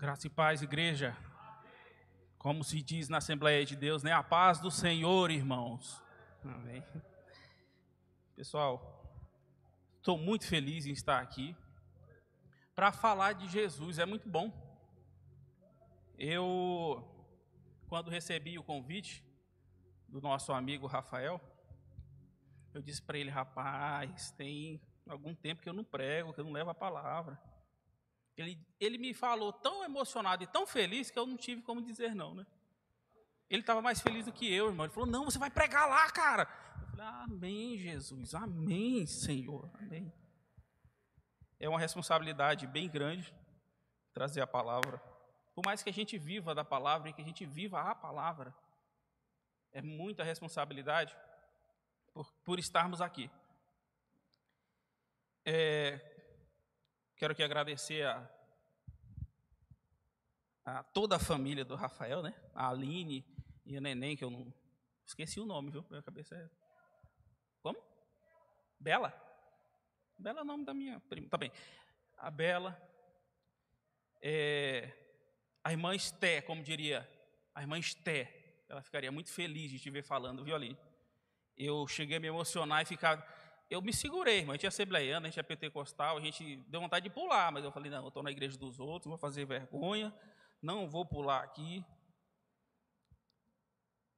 Graça e paz, igreja. Como se diz na Assembleia de Deus, né? A paz do Senhor, irmãos. Amém. Pessoal, estou muito feliz em estar aqui para falar de Jesus. É muito bom. Eu, quando recebi o convite do nosso amigo Rafael, eu disse para ele, rapaz, tem algum tempo que eu não prego, que eu não levo a palavra. Ele me falou tão emocionado e tão feliz que eu não tive como dizer não, né? Ele estava mais feliz do que eu, irmão. Ele falou, não, você vai pregar lá, cara. Eu falei, amém, Jesus, amém, Senhor, amém. É uma responsabilidade bem grande trazer a palavra. Por mais que a gente viva da palavra e que a gente viva a palavra, é muita responsabilidade por estarmos aqui. Quero aqui agradecer a toda a família do Rafael, né? A Aline e o neném, que eu não esqueci o nome, viu? Minha cabeça é... Como? Bela? Bela é o nome da minha prima, tá bem. A Bela, a irmã Esté, como diria, a irmã Esté, ela ficaria muito feliz de te ver falando, viu, Aline? Eu cheguei a me emocionar e ficar... Eu me segurei, irmão. A gente é assembleiano, a gente é pentecostal, a gente deu vontade de pular, mas eu falei, não, eu estou na igreja dos outros, vou fazer vergonha, não vou pular aqui.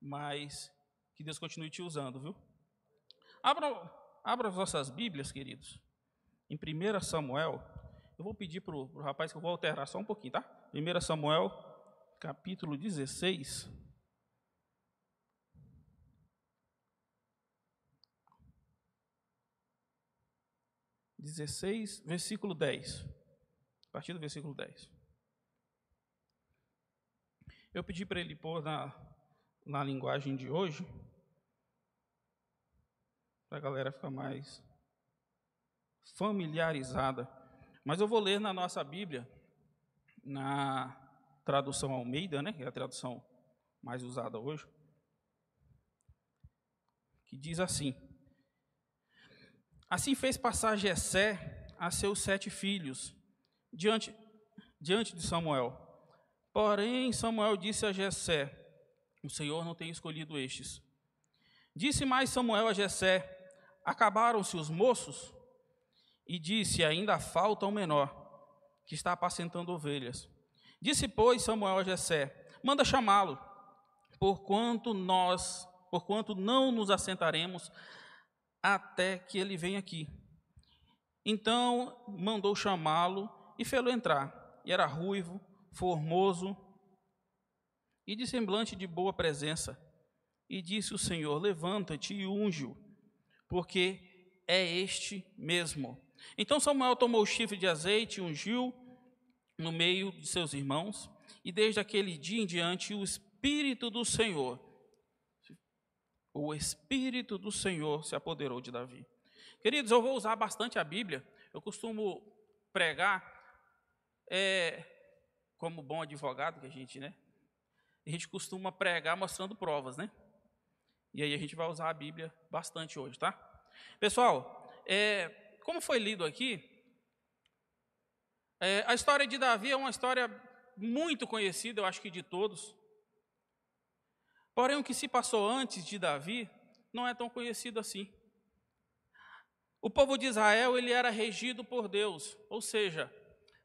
Mas que Deus continue te usando, viu? Abra as nossas Bíblias, queridos. Em 1 Samuel, eu vou pedir para o rapaz que eu vou alterar só um pouquinho, tá? 1 Samuel, capítulo 16... versículo 10. A partir do versículo 10. Eu pedi para ele pôr na linguagem de hoje, para a galera ficar mais familiarizada. Mas eu vou ler na nossa Bíblia, na tradução Almeida, né, que é a tradução mais usada hoje, que diz assim: Assim fez passar Jessé a seus 7 filhos diante de Samuel. Porém, Samuel disse a Jessé, o Senhor não tem escolhido estes. Disse mais Samuel a Jessé, acabaram-se os moços? E disse, ainda falta um menor, que está apacentando ovelhas. Disse, pois, Samuel a Jessé, manda chamá-lo, porquanto não nos assentaremos até que ele venha aqui. Então mandou chamá-lo e fê-lo entrar. E era ruivo, formoso e de semblante de boa presença. E disse o Senhor, levanta-te e unge-o, porque é este mesmo. Então Samuel tomou o chifre de azeite e ungiu no meio de seus irmãos. E desde aquele dia em diante o Espírito do Senhor... O Espírito do Senhor se apoderou de Davi. Queridos, eu vou usar bastante a Bíblia. Eu costumo pregar como bom advogado que a gente, né? A gente costuma pregar mostrando provas, né? E aí a gente vai usar a Bíblia bastante hoje, tá? Pessoal, como foi lido aqui, a história de Davi é uma história muito conhecida, eu acho que de todos. Porém, o que se passou antes de Davi não é tão conhecido assim. O povo de Israel, ele era regido por Deus, ou seja,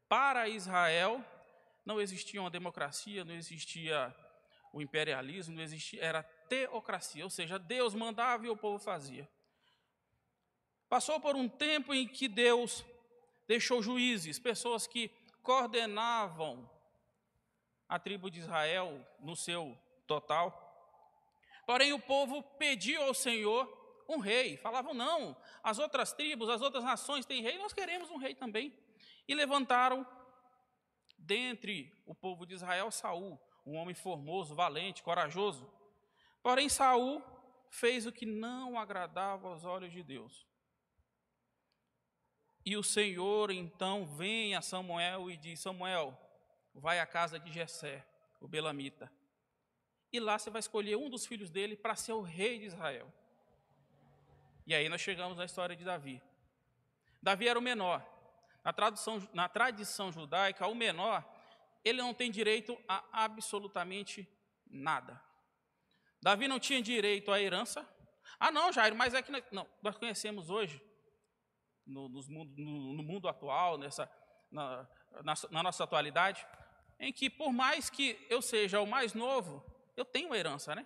para Israel não existia uma democracia, não existia o imperialismo, não existia, era teocracia, ou seja, Deus mandava e o povo fazia. Passou por um tempo em que Deus deixou juízes, pessoas que coordenavam a tribo de Israel no seu total. Porém, o povo pediu ao Senhor um rei. Falavam, não, as outras tribos, as outras nações têm rei, nós queremos um rei também. E levantaram, dentre o povo de Israel, Saul, um homem formoso, valente, corajoso. Porém, Saul fez o que não agradava aos olhos de Deus. E o Senhor, então, vem a Samuel e diz, Samuel, vai à casa de Jessé, o Belamita. E lá você vai escolher um dos filhos dele para ser o rei de Israel. E aí nós chegamos na história de Davi. Davi era o menor. Na tradição judaica, o menor ele não tem direito a absolutamente nada. Davi não tinha direito à herança. Ah, não, Jair, mas é que nós conhecemos hoje, no mundo atual, na nossa atualidade, em que por mais que eu seja o mais novo, eu tenho herança, né?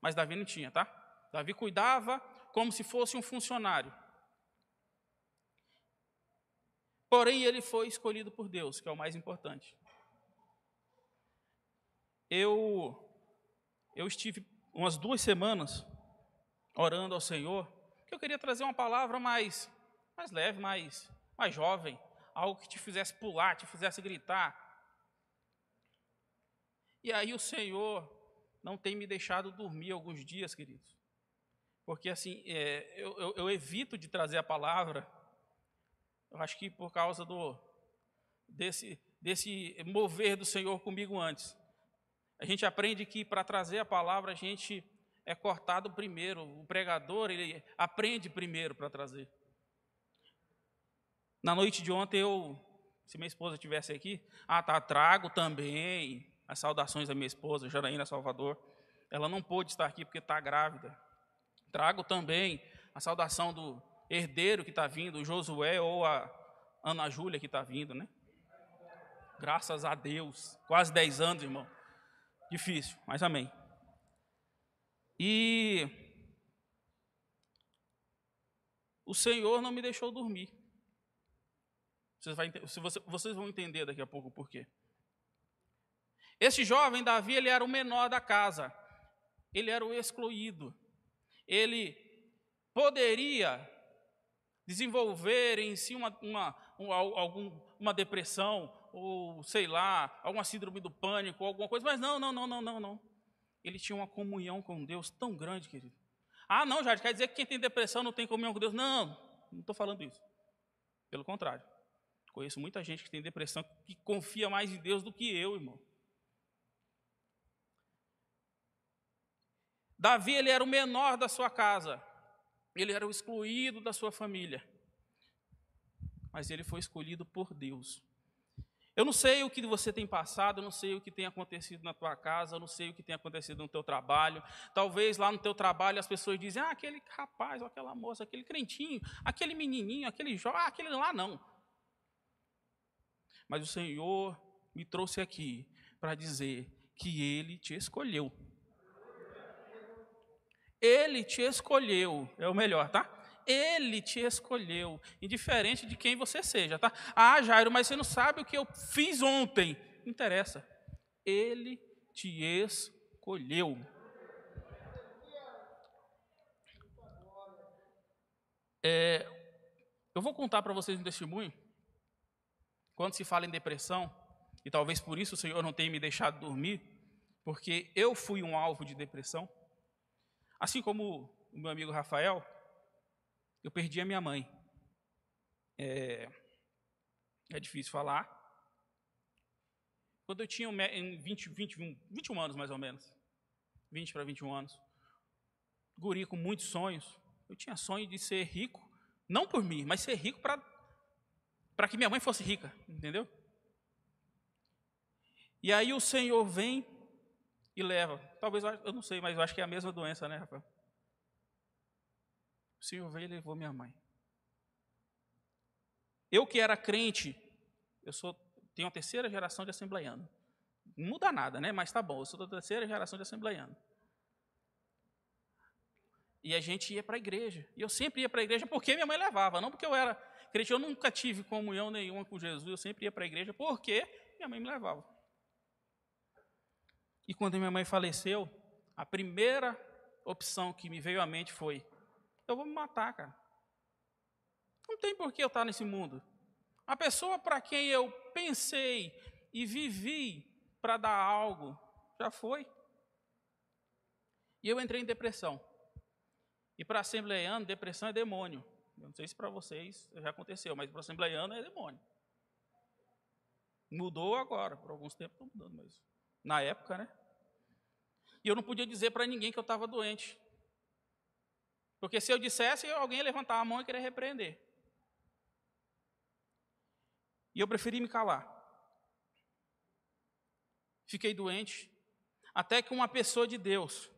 Mas Davi não tinha, tá? Davi cuidava como se fosse um funcionário. Porém, ele foi escolhido por Deus, que é o mais importante. Eu estive umas 2 semanas orando ao Senhor, que eu queria trazer uma palavra mais leve, mais jovem, algo que te fizesse pular, te fizesse gritar. E aí o Senhor não tem me deixado dormir alguns dias, queridos. Porque assim, eu evito de trazer a palavra, eu acho que por causa desse mover do Senhor comigo antes. A gente aprende que para trazer a palavra a gente é cortado primeiro. O pregador, ele aprende primeiro para trazer. Na noite de ontem, se minha esposa estivesse aqui, trago também as saudações da minha esposa, Janaína Salvador. Ela não pôde estar aqui porque está grávida. Trago também a saudação do herdeiro que está vindo, o Josué ou a Ana Júlia que está vindo, né? Graças a Deus. Quase 10 anos, irmão. Difícil, mas amém. E o Senhor não me deixou dormir. Vocês vão entender daqui a pouco o porquê. Este jovem, Davi, ele era o menor da casa. Ele era o excluído. Ele poderia desenvolver em si uma depressão, ou sei lá, alguma síndrome do pânico, alguma coisa, mas não. Ele tinha uma comunhão com Deus tão grande, querido. Ah, não, Jardim, quer dizer que quem tem depressão não tem comunhão com Deus? Não estou falando isso. Pelo contrário. Conheço muita gente que tem depressão, que confia mais em Deus do que eu, irmão. Davi, ele era o menor da sua casa. Ele era o excluído da sua família. Mas ele foi escolhido por Deus. Eu não sei o que você tem passado, eu não sei o que tem acontecido na tua casa, eu não sei o que tem acontecido no teu trabalho. Talvez lá no teu trabalho as pessoas dizem, aquele rapaz, ou aquela moça, aquele crentinho, aquele menininho, aquele jovem, aquele lá não. Mas o Senhor me trouxe aqui para dizer que Ele te escolheu. Ele te escolheu, é o melhor, tá? Ele te escolheu, indiferente de quem você seja, tá? Ah, Jairo, mas você não sabe o que eu fiz ontem. Não interessa. Ele te escolheu. Eu vou contar para vocês um testemunho. Quando se fala em depressão, e talvez por isso o Senhor não tenha me deixado dormir, porque eu fui um alvo de depressão. Assim como o meu amigo Rafael, eu perdi a minha mãe. É difícil falar. Quando eu tinha 21 anos, mais ou menos, 20 para 21 anos, guri com muitos sonhos, eu tinha sonho de ser rico, não por mim, mas ser rico para que minha mãe fosse rica, entendeu? E aí o Senhor vem e leva. Talvez, eu não sei, mas eu acho que é a mesma doença, né, Rafael? O Senhor veio e levou minha mãe. Eu que era crente, tenho a 3ª geração de assembleiano. Não muda nada, né? Mas tá bom, eu sou da 3ª geração de assembleiano. E a gente ia para a igreja. E eu sempre ia para a igreja porque minha mãe levava, não porque eu era crente. Eu nunca tive comunhão nenhuma com Jesus. Eu sempre ia para a igreja porque minha mãe me levava. E quando minha mãe faleceu, a primeira opção que me veio à mente foi: eu vou me matar, cara. Não tem por que eu estar nesse mundo. A pessoa para quem eu pensei e vivi para dar algo, já foi. E eu entrei em depressão. E para assembleiano, depressão é demônio. Eu não sei se para vocês já aconteceu, mas para assembleiano é demônio. Mudou agora, por alguns tempos estou mudando, mas na época, né? E eu não podia dizer para ninguém que eu estava doente. Porque se eu dissesse, alguém ia levantar a mão e querer repreender. E eu preferi me calar. fiquei doente, até que uma pessoa de Deus,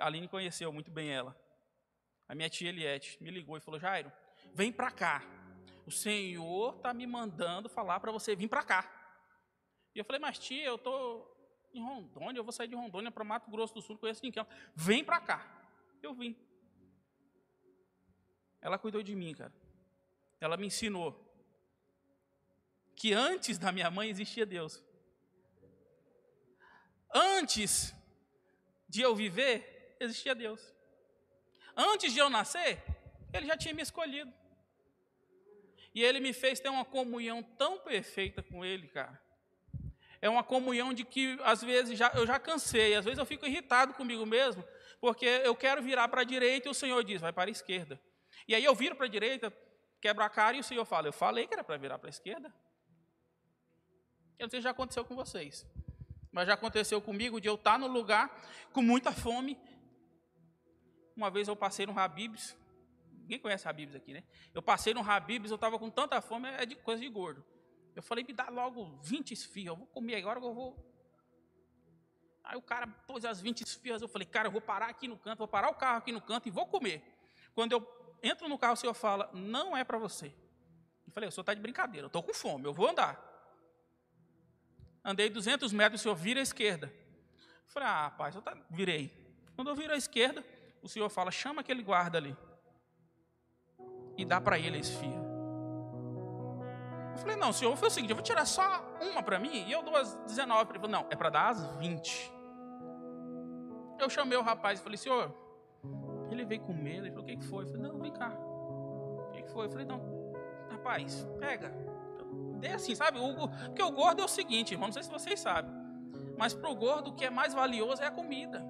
a Aline conheceu muito bem ela, a minha tia Eliette, me ligou e falou: Jairo, vem para cá, o Senhor está me mandando falar para você vir para cá. E eu falei: mas tia, eu estou em Rondônia, eu vou sair de Rondônia para Mato Grosso do Sul, não conheço ninguém. Vem para cá. Eu vim. Ela cuidou de mim, cara. Ela me ensinou que antes da minha mãe existia Deus. Antes de eu viver, existia Deus. Antes de eu nascer, Ele já tinha me escolhido. E Ele me fez ter uma comunhão tão perfeita com Ele, cara. É uma comunhão de que, às vezes, eu já cansei, às vezes eu fico irritado comigo mesmo, porque eu quero virar para a direita e o Senhor diz: vai para a esquerda. E aí eu viro para a direita, quebro a cara e o Senhor fala: eu falei que era para virar para a esquerda. Eu não sei se já aconteceu com vocês, mas já aconteceu comigo de eu estar no lugar com muita fome. Uma vez eu passei no Habibs, ninguém conhece Habibs aqui, né? Eu passei no Habibs, eu estava com tanta fome, é de coisa de gordo. Eu falei: me dá logo 20 esfirras, eu vou comer agora que eu vou. Aí o cara pôs as 20 esfirras, eu falei: cara, eu vou parar aqui no canto, vou parar o carro aqui no canto e vou comer. Quando eu entro no carro, o Senhor fala: não é para você. Eu falei: o Senhor está de brincadeira, eu estou com fome, eu vou andar. Andei 200 metros, o Senhor vira à esquerda. Eu falei: ah, pai, o Senhor tá... Virei. Quando eu viro à esquerda, o Senhor fala: chama aquele guarda ali e dá para ele a esfirra. Eu falei: não, Senhor, foi o seguinte, eu vou tirar só uma para mim e eu dou as 19. Ele falou: não, é para dar as 20. Eu chamei o rapaz e falei: Senhor, ele veio com medo. Ele falou: o que foi? Eu falei: não, vem cá. O que foi? Eu falei: não, rapaz, pega. É assim, sabe? Porque o gordo é o seguinte, irmão, não sei se vocês sabem, mas para o gordo o que é mais valioso é a comida.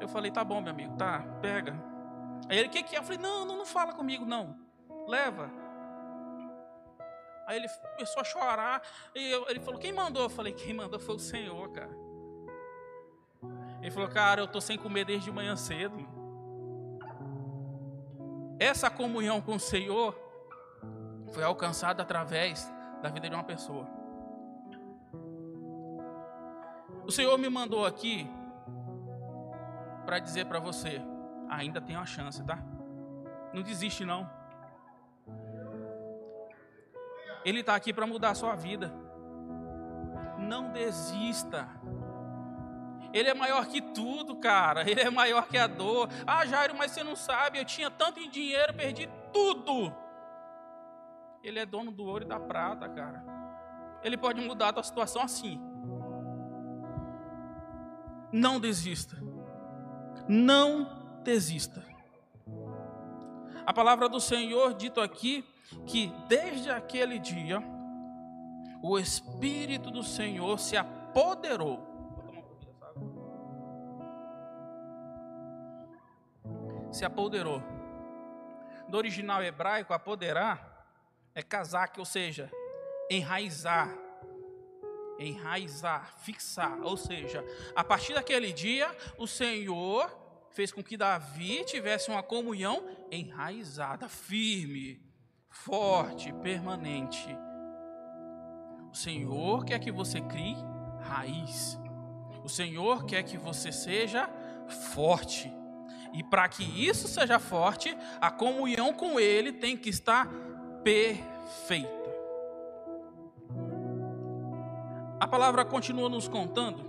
Eu falei: tá bom, meu amigo, tá, pega. Aí ele: o que é? Eu falei: não fala comigo, não. Leva. Aí ele começou a chorar. E ele falou: quem mandou? Eu falei: quem mandou foi o Senhor, cara. Ele falou: cara, eu tô sem comer desde manhã cedo. Essa comunhão com o Senhor foi alcançada através da vida de uma pessoa. O Senhor me mandou aqui para dizer para você: ainda tem uma chance, tá? Não desiste, não. Ele está aqui para mudar a sua vida. Não desista. Ele é maior que tudo, cara. Ele é maior que a dor. Ah, Jairo, mas você não sabe, eu tinha tanto em dinheiro, perdi tudo. Ele é dono do ouro e da prata, cara. Ele pode mudar a tua situação assim. Não desista. Não desista. A palavra do Senhor dito aqui, que desde aquele dia, o Espírito do Senhor se apoderou. Vou tomar um pouquinho dessa água. Se apoderou. No original hebraico, apoderar é casaque, ou seja, enraizar. Enraizar, fixar. Ou seja, a partir daquele dia, o Senhor fez com que Davi tivesse uma comunhão enraizada, firme, forte, permanente. O Senhor quer que você crie raiz. O Senhor quer que você seja forte. E para que isso seja forte, a comunhão com Ele tem que estar perfeita. A palavra continua nos contando.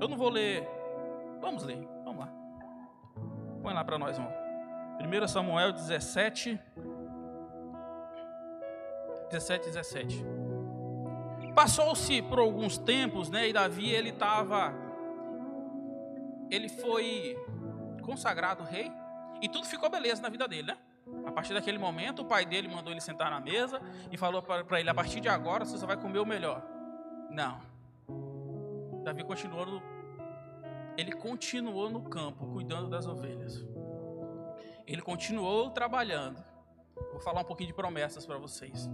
Eu não vou ler. Vamos ler, vamos lá. Põe lá para nós, irmão. 1 Samuel 17... 17. Passou-se por alguns tempos, né? E Davi, ele foi consagrado rei e tudo ficou beleza na vida dele, né? A partir daquele momento, o pai dele mandou ele sentar na mesa e falou para ele: a partir de agora você só vai comer o melhor. Não. Davi continuou ele continuou no campo, cuidando das ovelhas. Ele continuou trabalhando. Vou falar um pouquinho de promessas para vocês.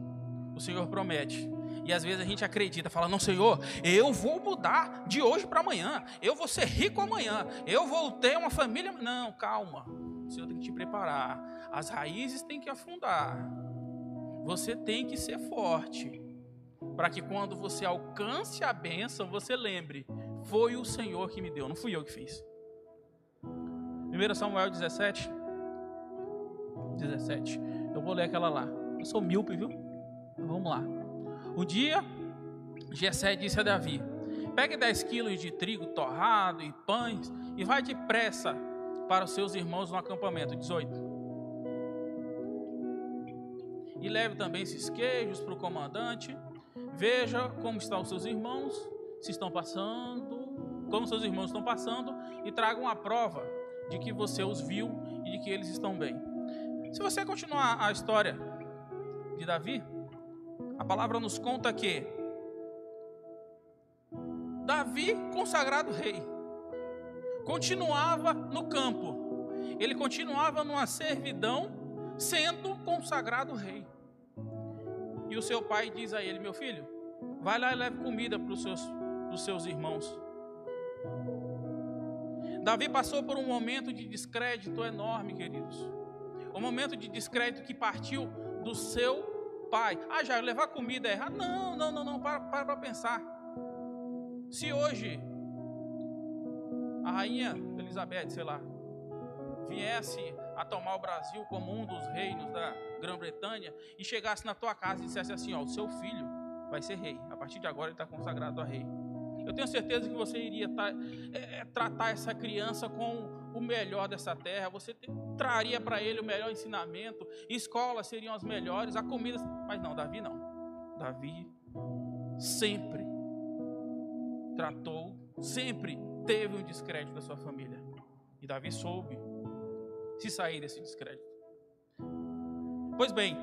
O Senhor promete. E às vezes a gente acredita, fala: não, Senhor, eu vou mudar de hoje para amanhã. Eu vou ser rico amanhã. Eu vou ter uma família. Não, calma. O Senhor tem que te preparar. As raízes têm que afundar. Você tem que ser forte. para que quando você alcance a bênção, você lembre, foi o Senhor que me deu, não fui eu que fiz. 1 Samuel 17, 17, eu vou ler aquela lá, eu sou míope, viu? Então, vamos lá. Um dia, Jessé disse a Davi, pegue 10 quilos de trigo torrado e pães e vai depressa para os seus irmãos no acampamento, 18. E leve também esses queijos para o comandante. Veja como estão os seus irmãos, se estão passando, como seus irmãos estão passando, e traga uma prova de que você os viu e de que eles estão bem. Se você continuar a história de Davi, a palavra nos conta que Davi, consagrado rei, continuava no campo. Ele continuava numa servidão, sendo consagrado rei. E o seu pai diz a ele, meu filho, vai lá e leve comida para os seus irmãos. Davi passou por um momento de descrédito enorme, queridos. Um momento de descrédito que partiu do seu pai. Ah, Jair, levar comida é errado? Não, não, não, não, para para pensar. Se hoje a rainha Elizabeth, sei lá, viesse a tomar o Brasil como um dos reinos da Grã-Bretanha e chegasse na tua casa e dissesse assim, ó, o seu filho vai ser rei, a partir de agora ele está consagrado a rei. Eu tenho certeza que você iria tratar essa criança com o melhor dessa terra, você traria para ele o melhor ensinamento, escolas seriam as melhores, a comida... Mas não, Davi não. Davi sempre tratou, sempre teve um descrédito da sua família. E Davi soube se sair desse descrédito. Pois bem,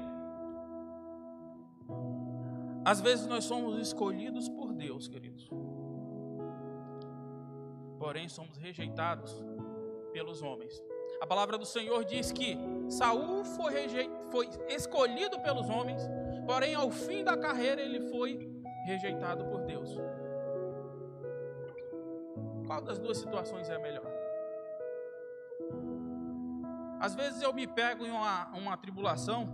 às vezes nós somos escolhidos por Deus, queridos. Porém, somos rejeitados pelos homens. A palavra do Senhor diz que Saul foi escolhido pelos homens, porém, ao fim da carreira, ele foi rejeitado por Deus. Qual das duas situações é a melhor? Às vezes eu me pego em uma tribulação,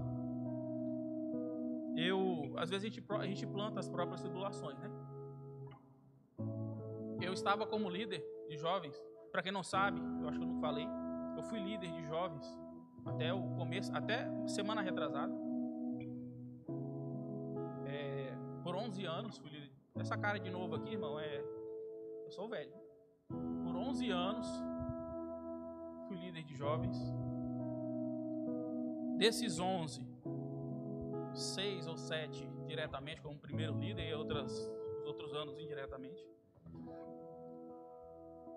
às vezes a gente planta as próprias tribulações, né? Eu estava como líder de jovens, para quem não sabe, eu acho que eu não falei, eu fui líder de jovens até o começo, até semana retrasada, por 11 anos fui líder. Essa cara de novo aqui, irmão, eu sou velho, por 11 anos fui líder de jovens. Desses 11, 6 ou 7 diretamente como primeiro líder e os outros anos indiretamente.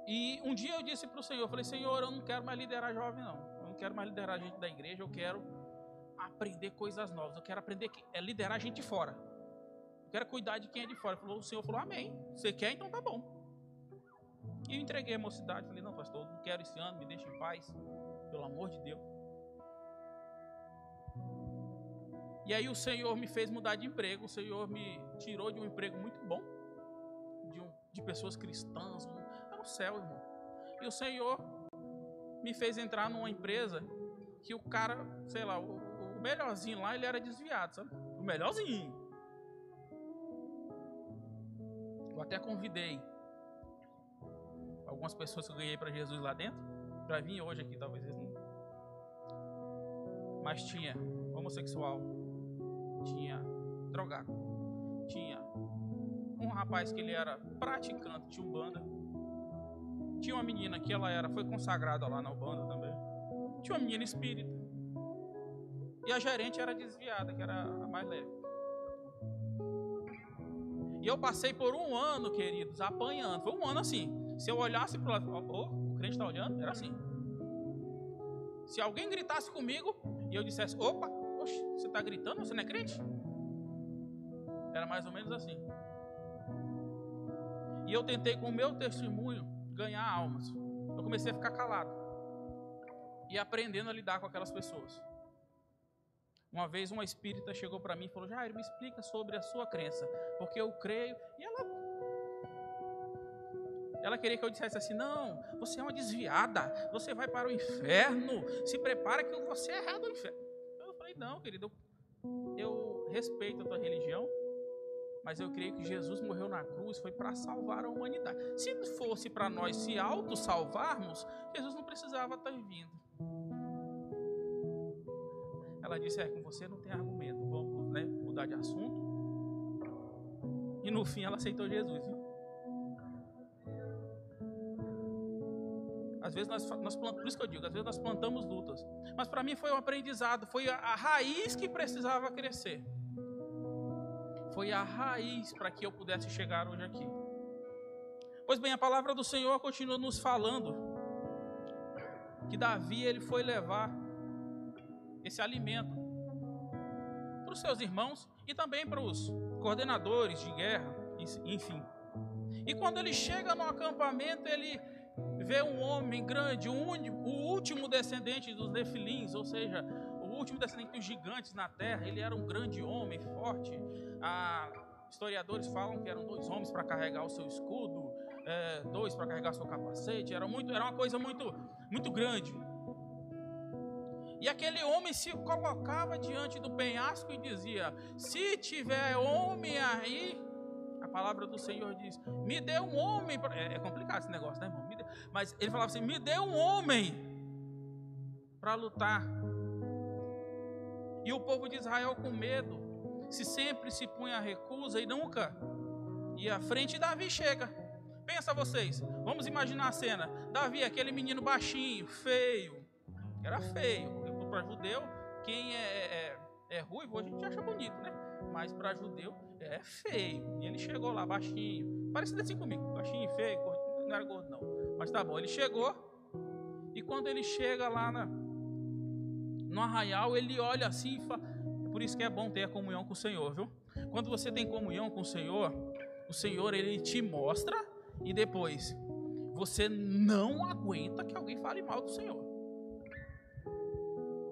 E um dia eu disse para o Senhor, eu falei, Senhor, eu não quero mais liderar jovem não, eu não quero mais liderar gente da igreja, eu quero aprender coisas novas, eu quero aprender liderar gente de fora, eu quero cuidar de quem é de fora. O Senhor falou, amém, você quer, então tá bom. E eu entreguei a mocidade, falei, não pastor, eu não quero esse ano, me deixa em paz, pelo amor de Deus. E aí o Senhor me fez mudar de emprego, o Senhor me tirou de um emprego muito bom, de pessoas cristãs, é um céu, irmão. E o Senhor me fez entrar numa empresa que o cara, sei lá, o melhorzinho lá, ele era desviado, sabe? O melhorzinho. Eu até convidei algumas pessoas que eu ganhei para Jesus lá dentro, para vir hoje aqui, talvez eles não... Mas tinha homossexual, tinha drogado, tinha um rapaz que ele era praticante de Umbanda, tinha uma menina que foi consagrada lá na Umbanda também, tinha uma menina espírita, e a gerente era desviada, que era a mais leve. E eu passei por um ano, queridos, apanhando, foi um ano assim, se eu olhasse para o lado, o crente está olhando, era assim. Se alguém gritasse comigo e eu dissesse, opa, oxe, você está gritando, você não é crente? Era mais ou menos assim. E eu tentei com o meu testemunho ganhar almas. Eu comecei a ficar calado e aprendendo a lidar com aquelas pessoas. Uma vez uma espírita chegou para mim e falou, Jair, me explica sobre a sua crença, porque eu creio. E ela queria que eu dissesse assim, não, você é uma desviada, você vai para o inferno, se prepara que você é errado no inferno. Eu falei, não, querido, eu respeito a tua religião, Mas eu creio que Jesus morreu na cruz, foi para salvar a humanidade. Se fosse para nós se autossalvarmos, Jesus não precisava estar vindo. Ela disse, com você não tem argumento, vamos mudar de assunto. E no fim ela aceitou Jesus, viu? Às vezes nós plantamos, por isso que eu digo, às vezes nós plantamos lutas. Mas para mim foi um aprendizado, foi a raiz que precisava crescer. Foi a raiz para que eu pudesse chegar hoje aqui. Pois bem, a palavra do Senhor continua nos falando que Davi, ele foi levar esse alimento para os seus irmãos e também para os coordenadores de guerra, enfim. E quando ele chega no acampamento, ele vê um homem grande, o último descendente dos Nefilins, ou seja, o último descendente dos gigantes na terra. Ele era um grande homem, forte. Historiadores falam que eram 2 homens para carregar o seu escudo, 2 para carregar o seu capacete. Era uma coisa muito, muito grande. E aquele homem se colocava diante do penhasco e dizia, se tiver homem aí, a palavra do Senhor diz, me dê um homem. É complicado esse negócio, né, irmão? Mas ele falava assim, me dê um homem para lutar. E o povo de Israel, com medo, sempre se punha à recusa e nunca ia à frente. E Davi chega. Pensa vocês, vamos imaginar a cena. Davi, aquele menino baixinho, feio. Era feio, porque para judeu, quem é ruivo, a gente acha bonito, né? Mas para judeu é feio. E ele chegou lá, baixinho, parecido assim comigo, baixinho, feio, não era gordo não. Mas tá bom, ele chegou. E quando ele chega lá no arraial, ele olha assim e fala... Por isso que é bom ter a comunhão com o Senhor, viu? Quando você tem comunhão com o Senhor, ele te mostra e depois você não aguenta que alguém fale mal do Senhor.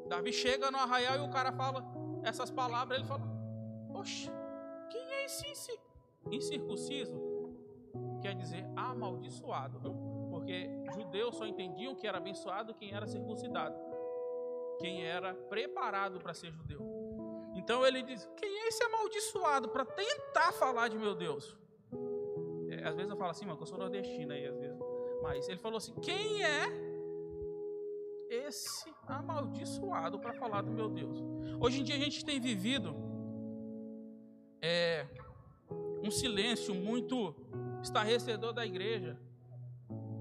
Davi chega no arraial e o cara fala essas palavras, ele fala, oxe, quem é esse incircunciso? Quer dizer, amaldiçoado, viu? Porque judeus só entendiam que era abençoado quem era circuncidado, quem era preparado para ser judeu. Então ele diz, quem é esse amaldiçoado para tentar falar de meu Deus? Às vezes eu falo assim, mano, que eu sou nordestino aí, às vezes. Mas ele falou assim, quem é esse amaldiçoado para falar do meu Deus? Hoje em dia a gente tem vivido um silêncio muito estarrecedor da igreja.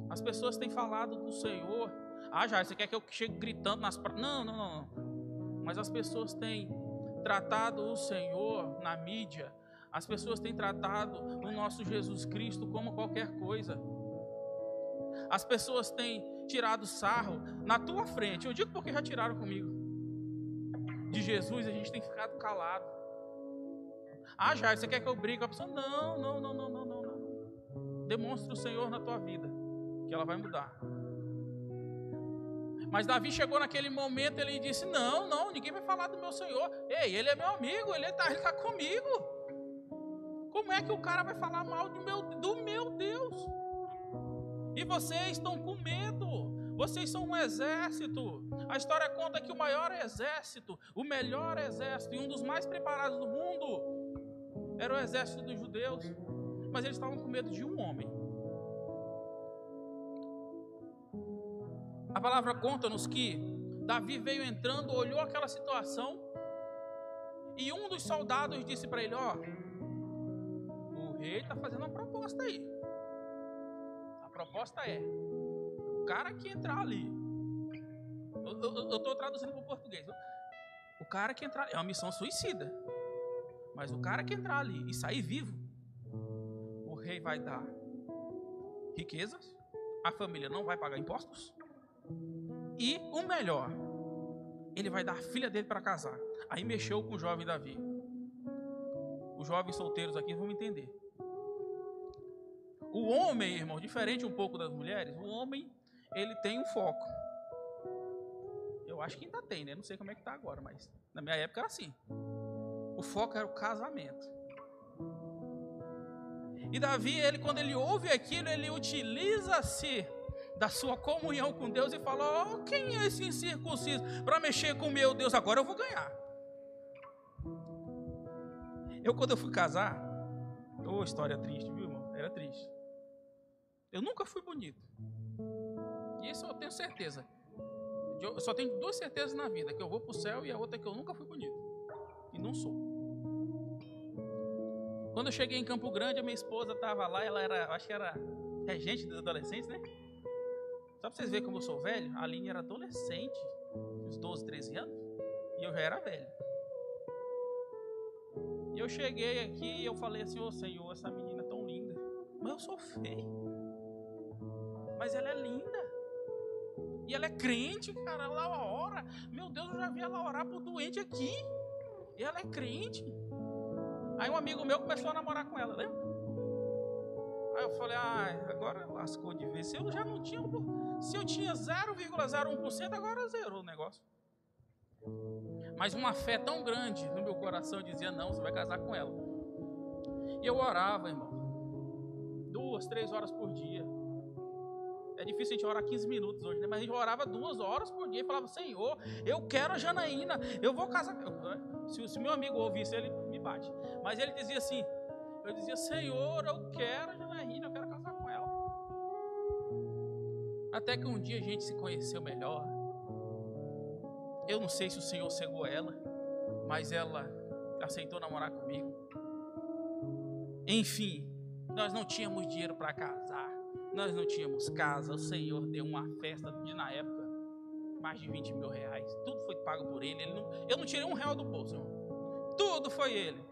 As pessoas têm falado do Senhor. Jair, você quer que eu chegue gritando nas praças? Não, não, não. Mas as pessoas têm tratado o Senhor na mídia. As pessoas têm tratado o nosso Jesus Cristo como qualquer coisa. As pessoas têm tirado sarro na tua frente. Eu digo porque já tiraram comigo. De Jesus a gente tem ficado calado. Jair, você quer que eu brigue? A pessoa, não, não, não, não, não, não, não. Demonstra o Senhor na tua vida, que ela vai mudar. Mas Davi chegou naquele momento, ele disse, não, não, ninguém vai falar do meu Senhor. Ei, ele é meu amigo, ele tá comigo. Como é que o cara vai falar mal do meu Deus? E vocês estão com medo, vocês são um exército. A história conta que o maior exército, o melhor exército e um dos mais preparados do mundo era o exército dos judeus. Mas eles estavam com medo de um homem. A palavra conta-nos que Davi veio entrando, olhou aquela situação e um dos soldados disse para ele, o rei está fazendo uma proposta aí. A proposta é, o cara que entrar ali, eu estou traduzindo para o português, o cara que entrar, é uma missão suicida, mas o cara que entrar ali e sair vivo, o rei vai dar riquezas, a família não vai pagar impostos. E o melhor, ele vai dar a filha dele para casar. Aí mexeu com o jovem Davi. Os jovens solteiros aqui vão entender. O homem, irmão, diferente um pouco das mulheres, o homem, ele tem um foco. Eu acho que ainda tem, né? Não sei como é que tá agora, mas na minha época era assim. O foco era o casamento. E Davi, quando ele ouve aquilo, ele utiliza-se da sua comunhão com Deus e fala, quem é esse incircunciso para mexer com o meu Deus? Agora eu vou ganhar. Quando eu fui casar, Ô, história triste, viu, irmão? Era triste. Eu nunca fui bonito. Isso eu tenho certeza. Eu só tenho duas certezas na vida, que eu vou pro céu e a outra é que eu nunca fui bonito. E não sou. Quando eu cheguei em Campo Grande, a minha esposa estava lá, ela era, acho que era regente dos adolescentes, né? Só para vocês verem como eu sou velho, a Aline era adolescente, uns 12, 13 anos, e eu já era velho. E eu cheguei aqui e eu falei assim, ô Senhor, essa menina é tão linda. Mas eu sou feio. Mas ela é linda. E ela é crente, cara, ela ora. Meu Deus, eu já vi ela orar pro doente aqui. E ela é crente. Aí um amigo meu começou a namorar com ela, lembra? Aí eu falei, ah, agora lascou de vez. Se eu já não tinha, se eu tinha 0,01%, agora zerou o negócio. Mas uma fé tão grande no meu coração dizia, não, você vai casar com ela. E eu orava, irmão, 2, 3 horas por dia. É difícil a gente orar 15 minutos hoje, né? Mas a gente orava 2 horas por dia e falava, Senhor, eu quero a Janaína, eu vou casar. Se o meu amigo ouvisse, ele me bate. Mas ele dizia assim, eu dizia, Senhor, eu quero a Janaína, eu quero casar com ela. Até que um dia a gente se conheceu melhor. Eu não sei se o Senhor cegou ela, mas ela aceitou namorar comigo. Enfim, nós não tínhamos dinheiro para casar. Nós não tínhamos casa, o Senhor deu uma festa de, na época, mais de 20 mil reais. Tudo foi pago por ele. Eu não tirei R$1 do bolso, irmão. Tudo foi ele.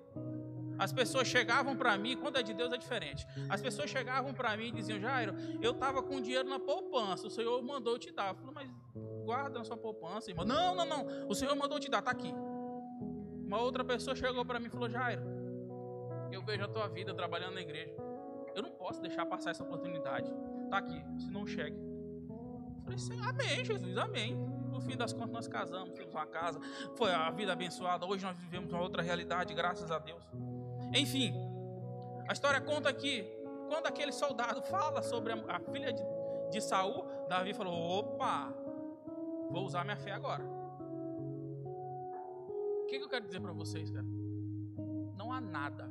As pessoas chegavam para mim, quando é de Deus é diferente. As pessoas chegavam para mim e diziam, Jairo, eu estava com dinheiro na poupança, o Senhor mandou eu te dar. Eu falei, mas guarda na sua poupança, irmão. Não, não, não, o Senhor mandou eu te dar, está aqui. Uma outra pessoa chegou para mim e falou, Jairo, eu vejo a tua vida trabalhando na igreja. Eu não posso deixar passar essa oportunidade. Está aqui, senão um cheque. Eu falei assim, amém, Jesus, amém. No fim das contas, nós casamos, temos uma casa. Foi a vida abençoada. Hoje nós vivemos uma outra realidade, graças a Deus. Enfim, a história conta que quando aquele soldado fala sobre a filha de Saul, Davi falou, opa, vou usar minha fé agora. O que eu quero dizer para vocês, cara? Não há nada,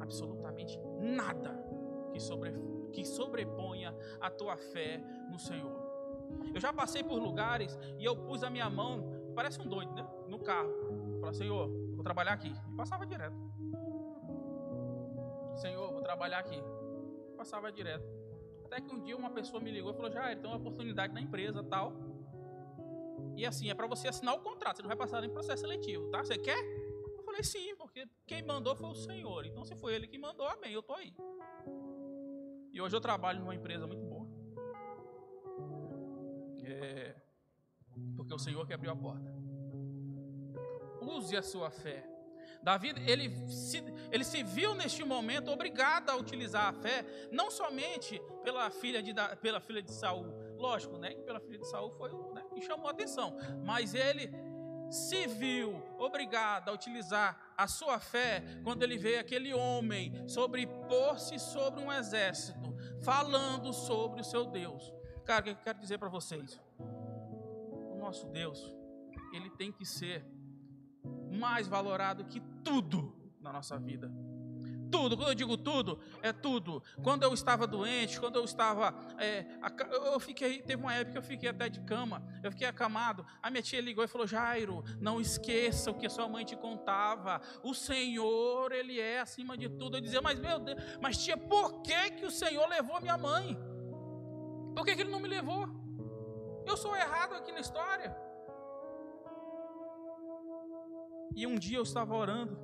absolutamente nada, que sobreponha a tua fé no Senhor. Eu já passei por lugares e eu pus a minha mão, parece um doido, né? No carro. Eu falei, Senhor, vou trabalhar aqui. E passava direto. Senhor, vou trabalhar aqui. Eu passava direto. Até que um dia uma pessoa me ligou e falou, Jair, tem uma oportunidade na empresa tal. E assim, é para você assinar o contrato, você não vai passar nem processo seletivo, tá? Você quer? Eu falei, sim, porque quem mandou foi o Senhor. Então se foi ele que mandou, amém, eu tô aí. E hoje eu trabalho numa empresa muito boa. Porque o Senhor que abriu a porta. Use a sua fé. Davi, ele se viu neste momento obrigado a utilizar a fé, não somente pela filha de Saul. Lógico, né? Pela filha de Saul foi o, né, que chamou a atenção. Mas ele se viu obrigado a utilizar a sua fé quando ele vê aquele homem sobrepor-se sobre um exército, falando sobre o seu Deus. Cara, o que eu quero dizer para vocês? O nosso Deus, ele tem que ser mais valorado que tudo na nossa vida. Tudo, quando eu digo tudo, é tudo. Quando eu estava doente, quando eu estava... teve uma época que eu fiquei até de cama, eu fiquei acamado. A minha tia ligou e falou, Jairo, não esqueça o que a sua mãe te contava. O Senhor, ele é acima de tudo. Eu dizia, mas meu Deus, mas tia, por que o Senhor levou minha mãe? Por que ele não me levou? Eu sou errado aqui na história. E um dia eu estava orando,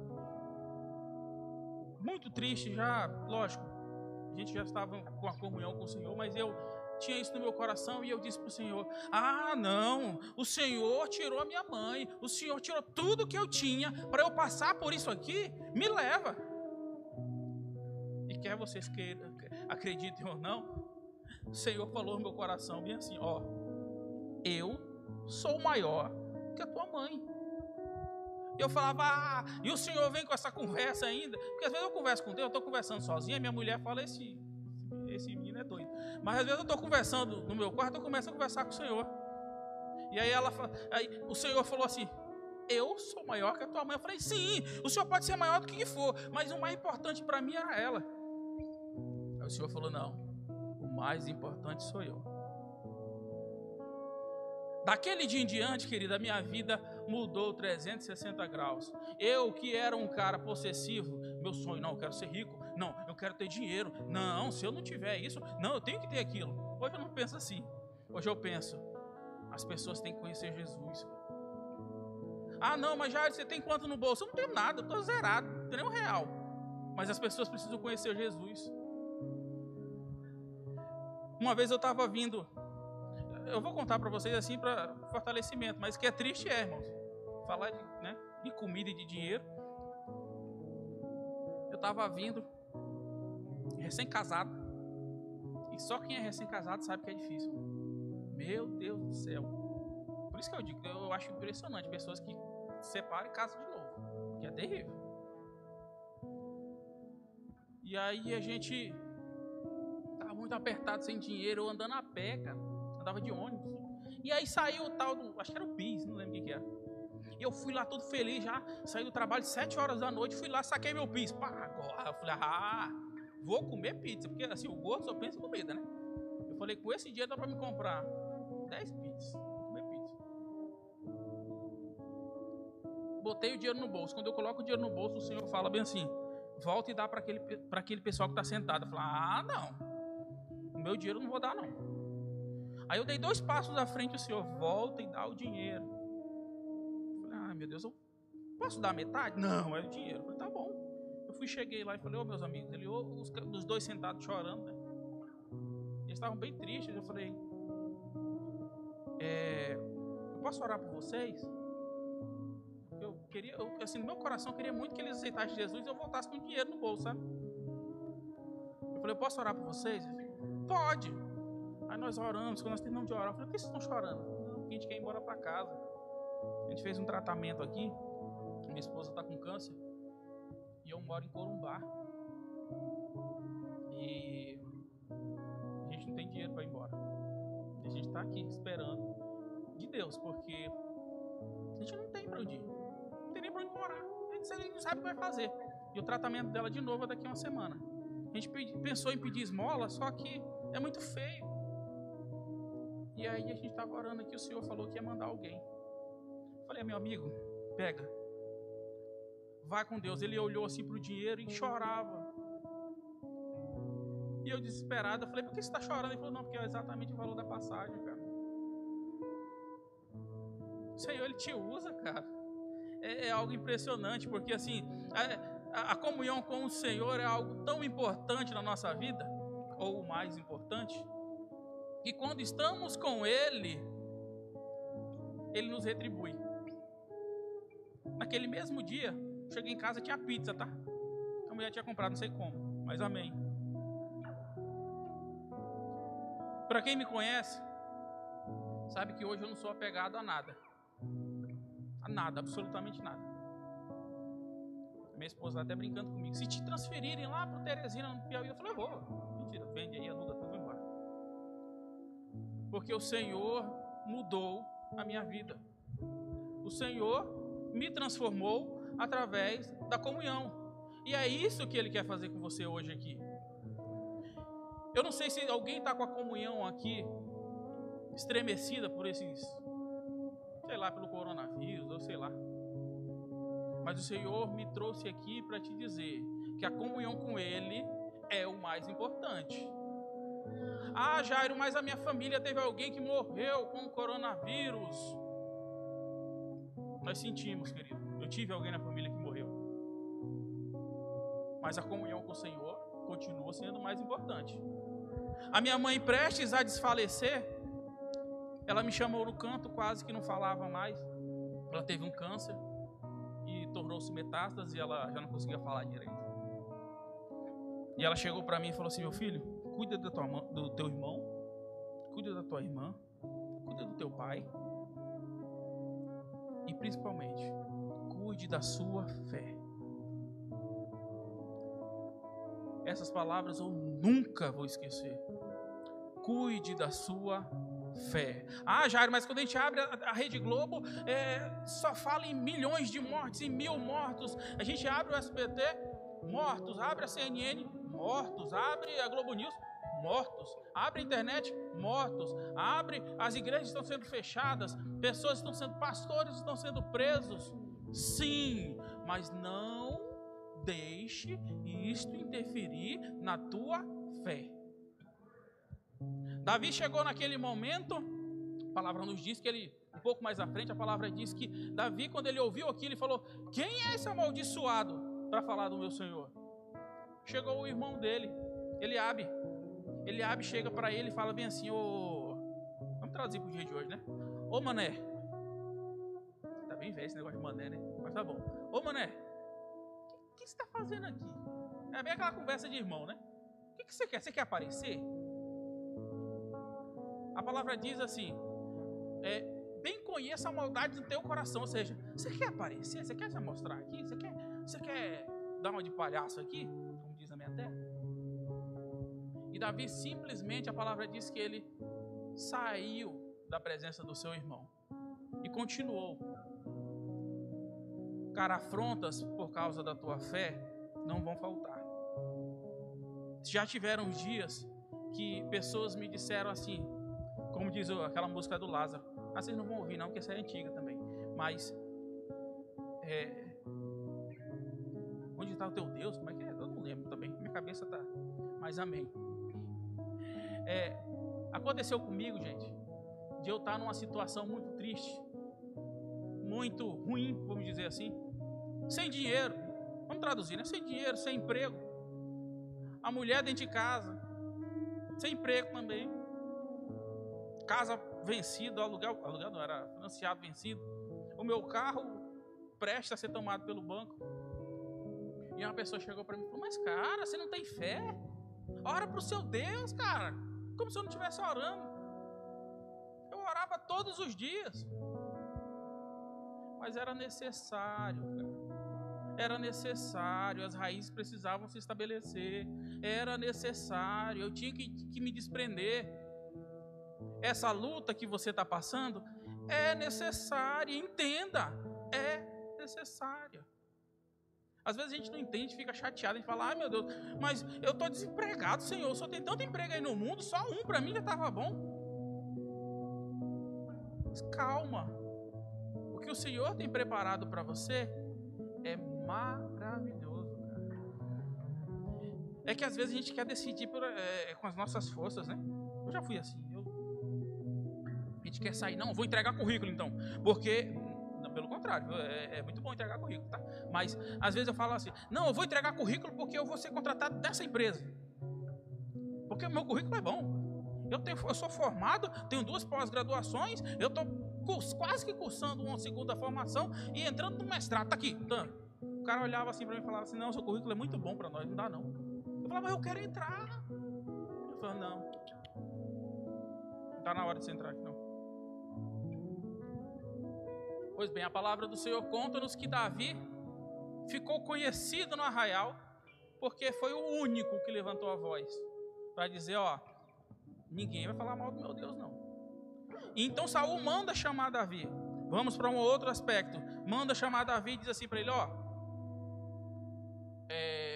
muito triste já, lógico, a gente já estava com a comunhão com o Senhor, mas eu tinha isso no meu coração e eu disse para o Senhor, ah não, o Senhor tirou a minha mãe, o Senhor tirou tudo que eu tinha para eu passar por isso aqui, me leva. E quer vocês queiram, acreditem ou não, o Senhor falou no meu coração bem assim, ó, eu sou maior que a tua mãe. Eu falava, ah, e o Senhor vem com essa conversa ainda? Porque às vezes eu converso com Deus, eu estou conversando sozinha, minha mulher fala, esse menino é doido. Mas às vezes eu estou conversando no meu quarto, eu começo a conversar com o Senhor. E aí o Senhor falou assim, eu sou maior que a tua mãe. Eu falei, sim, o senhor pode ser maior do que for, mas o mais importante para mim era ela. Aí o senhor falou, não, o mais importante sou eu. Daquele dia em diante, querida, a minha vida mudou 360 graus. Eu que era um cara possessivo, meu sonho, não, eu quero ser rico, não, eu quero ter dinheiro, não, se eu não tiver isso, não, eu tenho que ter aquilo. Hoje eu não penso assim, hoje eu penso, as pessoas têm que conhecer Jesus. Ah, não, mas Jair, você tem quanto no bolso? Eu não tenho nada, eu estou zerado, não tenho nenhum real. Mas as pessoas precisam conhecer Jesus. Uma vez eu estava vindo... Eu vou contar para vocês assim para fortalecimento, mas o que é triste é, irmãos, falar de comida e de dinheiro. Eu estava vindo, recém-casado, e só quem é recém-casado sabe que é difícil. Meu Deus do céu. Por isso que eu digo, eu acho impressionante pessoas que separam e casam de novo, que é terrível. E aí a gente estava muito apertado, sem dinheiro, eu andando a pé, cara. Andava de ônibus. E aí saiu o tal do... Acho que era o PIS, não lembro o que era. Eu fui lá todo feliz já. Saí do trabalho 7 horas da noite. Fui lá, saquei meu PIS. Pá, agora. Eu falei, ah, vou comer pizza. Porque assim, o gordo só pensa em comida, né? Eu falei, com esse dinheiro dá pra me comprar 10 pizzas. Vou comer pizza. Botei o dinheiro no bolso. Quando eu coloco o dinheiro no bolso, o senhor fala bem assim, volta e dá pra aquele pessoal que tá sentado. Eu falei, ah, não. O meu dinheiro eu não vou dar, não. Aí eu dei 2 passos à frente, o senhor volta e dá o dinheiro. Eu falei, ah, meu Deus, eu posso dar metade? Não, é o dinheiro. Eu falei, tá bom. Eu fui, cheguei lá e falei, ô, meus amigos, ele, os dois sentados chorando, né? Eles estavam bem tristes. Eu falei, eu posso orar por vocês? Eu queria, assim, no meu coração, eu queria muito que eles aceitassem Jesus e eu voltasse com o dinheiro no bolso, sabe? Eu falei, eu posso orar por vocês? Falei, pode. Aí nós oramos, quando nós terminamos de orar, eu falei, por que vocês estão chorando? Não, porque a gente quer ir embora para casa. A gente fez um tratamento aqui, minha esposa está com câncer, e eu moro em Corumbá. E a gente não tem dinheiro para ir embora. E a gente está aqui esperando de Deus, porque a gente não tem para onde ir. Não tem nem para onde morar. A gente não sabe o que vai fazer. E o tratamento dela de novo é daqui a uma semana. A gente pensou em pedir esmola, só que é muito feio. E aí a gente estava orando aqui, o senhor falou que ia mandar alguém. Eu falei, meu amigo, pega. Vai com Deus. Ele olhou assim para o dinheiro e chorava. E eu desesperado, eu falei, por que você está chorando? Ele falou, não, porque é exatamente o valor da passagem, cara. O Senhor, Ele te usa, cara. É algo impressionante, porque assim, a comunhão com o Senhor é algo tão importante na nossa vida, ou o mais importante, que quando estamos com Ele, Ele nos retribui. Naquele mesmo dia, cheguei em casa, tinha pizza, tá? A mulher tinha comprado, não sei como, mas amém. Para quem me conhece, sabe que hoje eu não sou apegado a nada. A nada, absolutamente nada. Minha esposa até brincando comigo, se te transferirem lá para Teresina, no Piauí, eu falei, eu vou. Mentira, vende aí, aluga tudo embora. Porque o Senhor mudou a minha vida. O Senhor me transformou através da comunhão. E é isso que Ele quer fazer com você hoje aqui. Eu não sei se alguém está com a comunhão aqui estremecida por esses, sei lá, pelo coronavírus, ou sei lá. Mas o Senhor me trouxe aqui para te dizer que a comunhão com Ele é o mais importante. Ah, Jairo, mas a minha família teve alguém que morreu com o coronavírus. Nós sentimos, querido. Eu tive alguém na família que morreu. Mas a comunhão com o Senhor continua sendo mais importante. A minha mãe, prestes a desfalecer, ela me chamou no canto, quase que não falava mais. Ela teve um câncer e tornou-se metástase e ela já não conseguia falar direito. E ela chegou para mim e falou assim, meu filho, cuida do teu irmão, cuida da tua irmã, cuida do teu pai e principalmente, cuide da sua fé. Essas palavras eu nunca vou esquecer. Cuide da sua fé. Ah, Jair, mas quando a gente abre a Rede Globo, só fala em milhões de mortes, em 1000 mortos. A gente abre o SBT, mortos. Abre a CNN, mortos. Abre a Globo News, mortos. Abre a internet, mortos. Abre, as igrejas estão sendo fechadas, pessoas estão sendo, pastores estão sendo presos. Sim, mas não deixe isto interferir na tua fé. Davi chegou naquele momento, a palavra nos diz que ele, um pouco mais à frente, a palavra diz que Davi, quando ele ouviu aquilo, ele falou: quem é esse amaldiçoado para falar do meu Senhor? Chegou o irmão dele, Eliabe. Eliabe chega para ele e fala bem assim: vamos traduzir para o dia de hoje, né? Ô mané, tá bem velho esse negócio de mané, né? Mas tá bom. Ô mané, o que você está fazendo aqui? É bem aquela conversa de irmão, né? O que você quer? Você quer aparecer? A palavra diz assim: bem conheça a maldade do teu coração. Ou seja, você quer aparecer? Você quer se mostrar aqui? Você quer dar uma de palhaço aqui? Como diz na minha terra. E Davi simplesmente, a palavra diz que ele saiu da presença do seu irmão e continuou. Cara, afrontas por causa da tua fé não vão faltar. Já tiveram dias que pessoas me disseram assim, como diz aquela música do Lázaro. Ah, vocês não vão ouvir não, porque essa é antiga também. Mas, onde está o teu Deus? Como é que é? Eu não lembro também, minha cabeça está... Mas amém. Aconteceu comigo, gente, de eu estar numa situação muito triste, muito ruim, vamos dizer assim, sem dinheiro, vamos traduzir, né? Sem dinheiro, sem emprego, a mulher dentro de casa, sem emprego também, casa vencida, aluguel não, era financiado, vencido, o meu carro presta a ser tomado pelo banco. E uma pessoa chegou para mim e falou: mas cara, você não tem fé? Ora para o seu Deus, cara. Como se eu não estivesse orando. Eu orava todos os dias. Mas era necessário, cara. Era necessário. As raízes precisavam se estabelecer. Era necessário. Eu tinha que me desprender. Essa luta que você está passando é necessária. Entenda. É necessária. Às vezes a gente não entende, fica chateado, a gente fala: ai meu Deus, mas eu estou desempregado, Senhor, só tem tanto emprego aí no mundo, só um para mim já estava bom. Mas calma, o que o Senhor tem preparado para você é maravilhoso, cara. É que às vezes a gente quer decidir com as nossas forças, né? Eu já fui assim, a gente quer sair, não, vou entregar currículo então, porque... Pelo contrário, é muito bom entregar currículo, tá? Mas, às vezes eu falo assim: não, eu vou entregar currículo porque eu vou ser contratado dessa empresa. Porque o meu currículo é bom. Eu sou formado, tenho 2 pós-graduações, eu estou quase que cursando uma segunda formação e entrando no mestrado, tá aqui. Tá. O cara olhava assim para mim e falava assim: não, seu currículo é muito bom para nós, não dá não. Eu falava: mas eu quero entrar. Ele falou: não tá na hora de você entrar aqui não. Pois bem, a palavra do Senhor conta-nos que Davi ficou conhecido no arraial porque foi o único que levantou a voz para dizer: ninguém vai falar mal do meu Deus não. E então Saul manda chamar Davi. Vamos para um outro aspecto. Manda chamar Davi e diz assim para ele: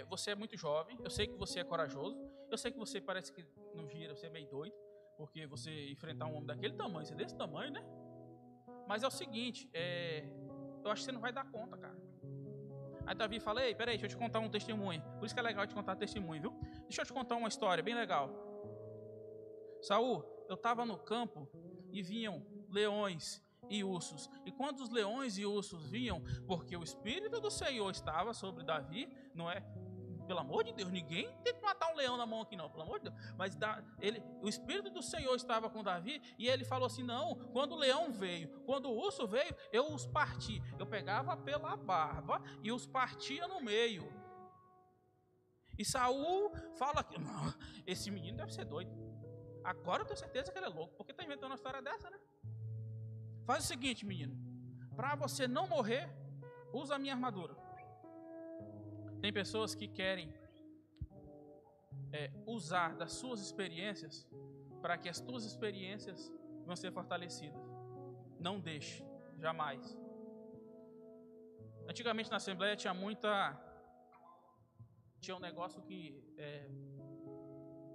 você é muito jovem, eu sei que você é corajoso, eu sei que você parece que não gira, você é meio doido, porque você enfrentar um homem daquele tamanho, você é desse tamanho, né? Mas é o seguinte, eu acho que você não vai dar conta, cara. Aí Davi fala: ei, peraí, deixa eu te contar um testemunho. Por isso que é legal te contar testemunho, viu? Deixa eu te contar uma história bem legal. Saul, eu estava no campo e vinham leões e ursos. E quando os leões e ursos vinham, porque o Espírito do Senhor estava sobre Davi, não é? Pelo amor de Deus, ninguém tenta matar um leão na mão aqui não, pelo amor de Deus. Mas o Espírito do Senhor estava com Davi e ele falou assim: não, quando o leão veio, quando o urso veio, eu os parti. Eu pegava pela barba e os partia no meio. E Saul fala que não, esse menino deve ser doido. Agora eu tenho certeza que ele é louco, porque está inventando uma história dessa, né? Faz o seguinte, menino, para você não morrer, usa a minha armadura. Tem pessoas que querem usar das suas experiências para que as tuas experiências vão ser fortalecidas. Não deixe, jamais. Antigamente na Assembleia tinha muita... tinha um negócio que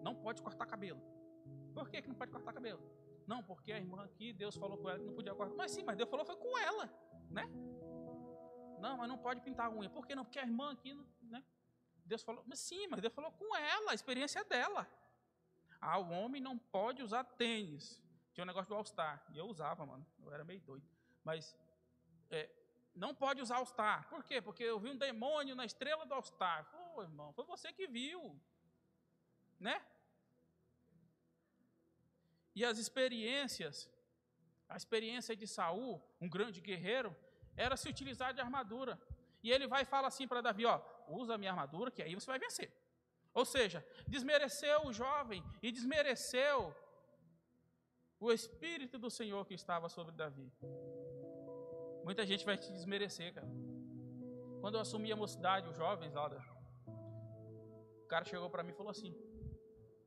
não pode cortar cabelo. Por que não pode cortar cabelo? Não, porque a irmã aqui, Deus falou com ela que não podia cortar. Mas sim, mas Deus falou, foi com ela, né? Não, mas não pode pintar a unha. Por que não? Porque a irmã aqui, né? Deus falou, mas sim, mas Deus falou com ela, a experiência dela. Ah, o homem não pode usar tênis. Tinha um negócio do All-Star. E eu usava, mano. Eu era meio doido. Mas não pode usar All-Star. Por quê? Porque eu vi um demônio na estrela do All-Star. Pô, irmão, foi você que viu. Né? E as experiências, a experiência de Saul, um grande guerreiro, era se utilizar de armadura. E ele vai e fala assim para Davi, ó, usa a minha armadura que aí você vai vencer. Ou seja, desmereceu o jovem e desmereceu o Espírito do Senhor que estava sobre Davi. Muita gente vai te desmerecer, cara. Quando eu assumi a mocidade, os jovens lá, o cara chegou para mim e falou assim,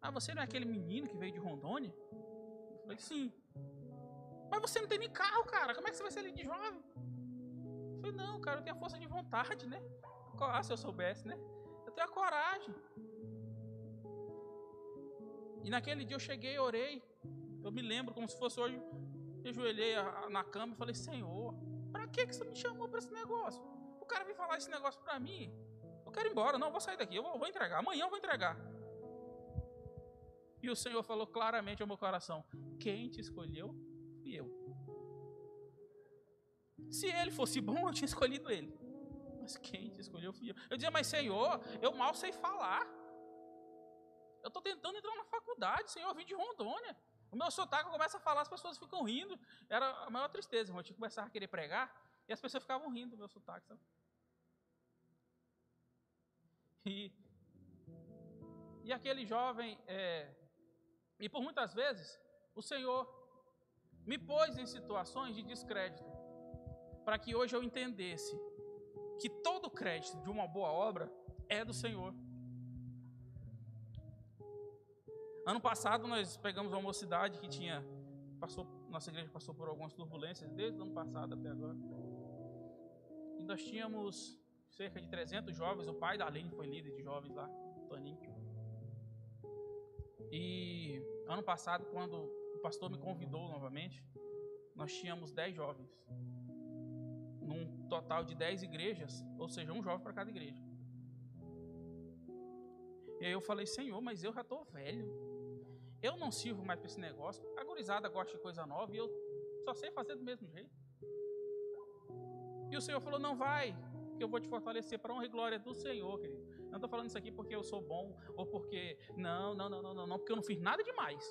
ah, você não é aquele menino que veio de Rondônia? Eu falei, sim. Mas você não tem nem carro, cara. Como é que você vai ser ali de jovem? Eu falei, não, cara, eu tenho a força de vontade, né? Ah, se eu soubesse, né? Eu tenho a coragem. E naquele dia eu cheguei, orei. Eu me lembro como se fosse hoje. Eu ajoelhei na cama e falei, Senhor, pra que você me chamou pra esse negócio? O cara veio falar esse negócio pra mim. Eu quero ir embora, não, eu vou sair daqui. Eu vou entregar, amanhã eu vou entregar. E o Senhor falou claramente ao meu coração, quem te escolheu fui eu. Se ele fosse bom, eu tinha escolhido ele. Mas quem te escolheu fui eu. Eu dizia, mas Senhor, eu mal sei falar. Eu estou tentando entrar na faculdade, Senhor, eu vim de Rondônia. O meu sotaque começa a falar, as pessoas ficam rindo. Era a maior tristeza, irmão. Eu tinha que começar a querer pregar e as pessoas ficavam rindo do meu sotaque, sabe? E aquele jovem... E por muitas vezes, o Senhor me pôs em situações de descrédito, para que hoje eu entendesse que todo crédito de uma boa obra é do Senhor. Ano passado, nós pegamos uma mocidade que tinha... nossa igreja passou por algumas turbulências, desde o ano passado até agora. E nós tínhamos cerca de 300 jovens, o pai da Aline foi líder de jovens lá, Toninho. E ano passado, quando o pastor me convidou novamente, nós tínhamos 10 jovens. Num total de 10 igrejas, ou seja, um jovem para cada igreja. E aí eu falei, Senhor, mas eu já estou velho. Eu não sirvo mais para esse negócio. A gurizada gosta de coisa nova e eu só sei fazer do mesmo jeito. E o Senhor falou, não vai, que eu vou te fortalecer para a honra e glória do Senhor, querido. Eu não estou falando isso aqui porque eu sou bom ou porque... Não, porque eu não fiz nada demais.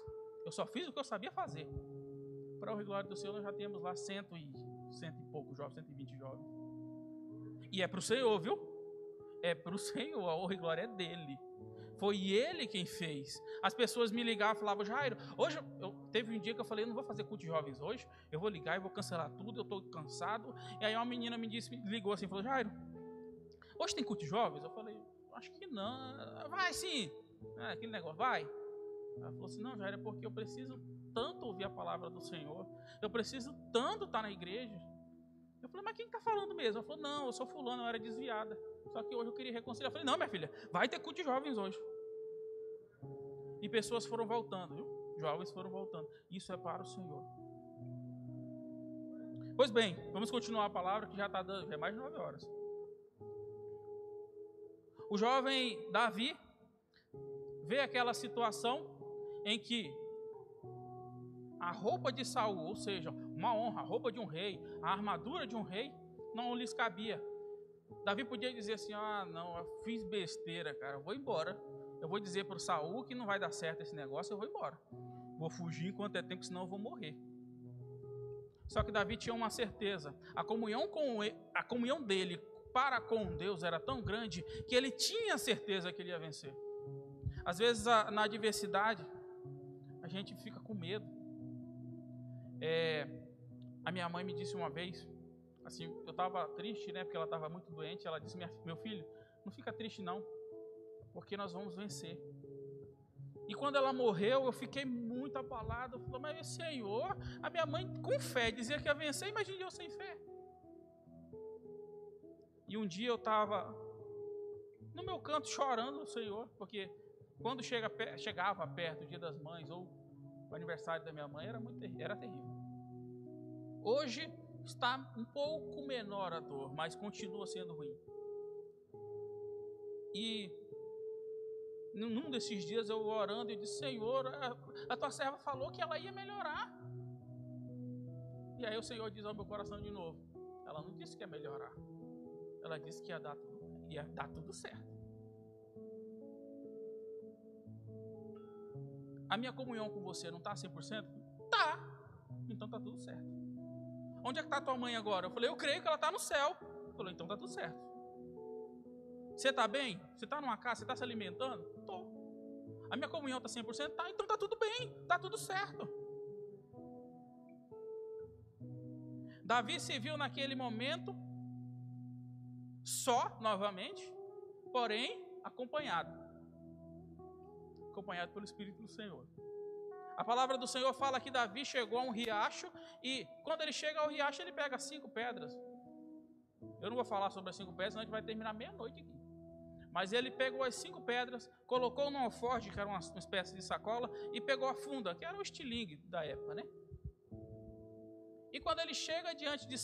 Eu só fiz o que eu sabia fazer. Para a honra e glória do Senhor, nós já temos lá cento e poucos jovens, 120 jovens. E é para o Senhor, viu? É para o Senhor, a honra e glória é dele. Foi ele quem fez. As pessoas me ligavam e falavam, Jairo, hoje teve um dia que eu falei, eu não vou fazer culto de jovens hoje, eu vou ligar e vou cancelar tudo, eu estou cansado. E aí uma menina me ligou assim, falou, Jairo, hoje tem culto de jovens? Eu falei... acho que não, vai sim, aquele negócio, vai. Ela falou assim, não, Jair, é porque eu preciso tanto ouvir a palavra do Senhor, eu preciso tanto estar na igreja. Eu falei, mas quem está falando mesmo? Ela falou, não, eu sou fulano, eu era desviada, só que hoje eu queria reconciliar. Eu falei, não, minha filha, vai ter culto de jovens hoje. E pessoas foram voltando, viu? Jovens foram voltando. Isso é para o Senhor. Pois bem, vamos continuar a palavra que já está dando, já é mais de 9 horas. O jovem Davi vê aquela situação em que a roupa de Saul, ou seja, uma honra, a roupa de um rei, a armadura de um rei, não lhes cabia. Davi podia dizer assim, ah, não, eu fiz besteira, cara, eu vou embora. Eu vou dizer para o Saul que não vai dar certo esse negócio, eu vou embora. Vou fugir enquanto é tempo, senão eu vou morrer. Só que Davi tinha uma certeza, a comunhão dele para com Deus era tão grande que ele tinha certeza que ele ia vencer. Às vezes, na adversidade, a gente fica com medo. A minha mãe me disse uma vez, assim, eu estava triste, né, porque ela estava muito doente, ela disse, meu filho, não fica triste não, porque nós vamos vencer. E quando ela morreu, eu fiquei muito muito abalado, falou, mas o Senhor, a minha mãe com fé dizia que ia vencer, imagina eu sem fé. E um dia eu estava no meu canto chorando ao Senhor, porque quando chegava perto o Dia das Mães ou o aniversário da minha mãe, era terrível. Hoje está um pouco menor a dor, mas continua sendo ruim. E num desses dias eu orando e disse, Senhor, a tua serva falou que ela ia melhorar. E aí o Senhor diz ao meu coração de novo, ela não disse que ia melhorar, ela disse que ia dar tudo certo. A minha comunhão com você não está 100%? Tá, então está tudo certo. Onde é que está tua mãe agora? Eu falei, eu creio que ela está no céu. Ele falou, então está tudo certo. Você está bem? Você está numa casa? Você está se alimentando? Estou. A minha comunhão está 100%? Tá, então está tudo bem, está tudo certo. Davi se viu naquele momento só, novamente, porém acompanhado pelo Espírito do Senhor. A palavra do Senhor fala que Davi chegou a um riacho e quando ele chega ao riacho ele pega 5 pedras. Eu não vou falar sobre as 5 pedras, senão a gente vai terminar meia-noite aqui. Mas ele pegou as 5 pedras, colocou num alforje, que era uma espécie de sacola, e pegou a funda, que era o estilingue da época, né? E quando ele chega diante de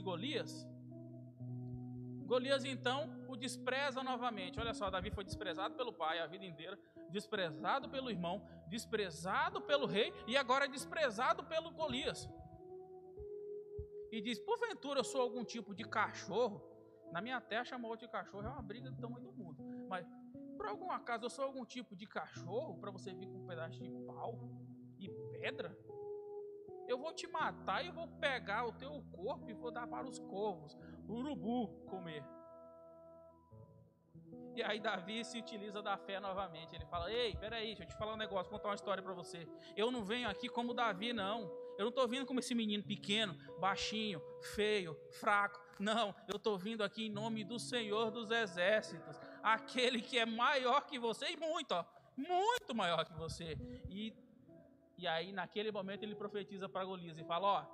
Golias, Golias então o despreza novamente. Olha só, Davi foi desprezado pelo pai a vida inteira, desprezado pelo irmão, desprezado pelo rei e agora desprezado pelo Golias. E diz, porventura eu sou algum tipo de cachorro? Na minha terra chamou de cachorro, é uma briga do tamanho do mundo. Mas por algum acaso eu sou algum tipo de cachorro para você vir com um pedaço de pau e pedra? Eu vou te matar e vou pegar o teu corpo e vou dar para os corvos, o urubu comer. E aí Davi se utiliza da fé novamente. Ele fala, ei, peraí, deixa eu te falar um negócio, contar uma história para você. Eu não venho aqui como Davi, não. Eu não estou vindo como esse menino pequeno, baixinho, feio, fraco. Não, eu estou vindo aqui em nome do Senhor dos Exércitos. Aquele que é maior que você e muito, ó, muito maior que você. E aí naquele momento ele profetiza para Golias e fala, ó,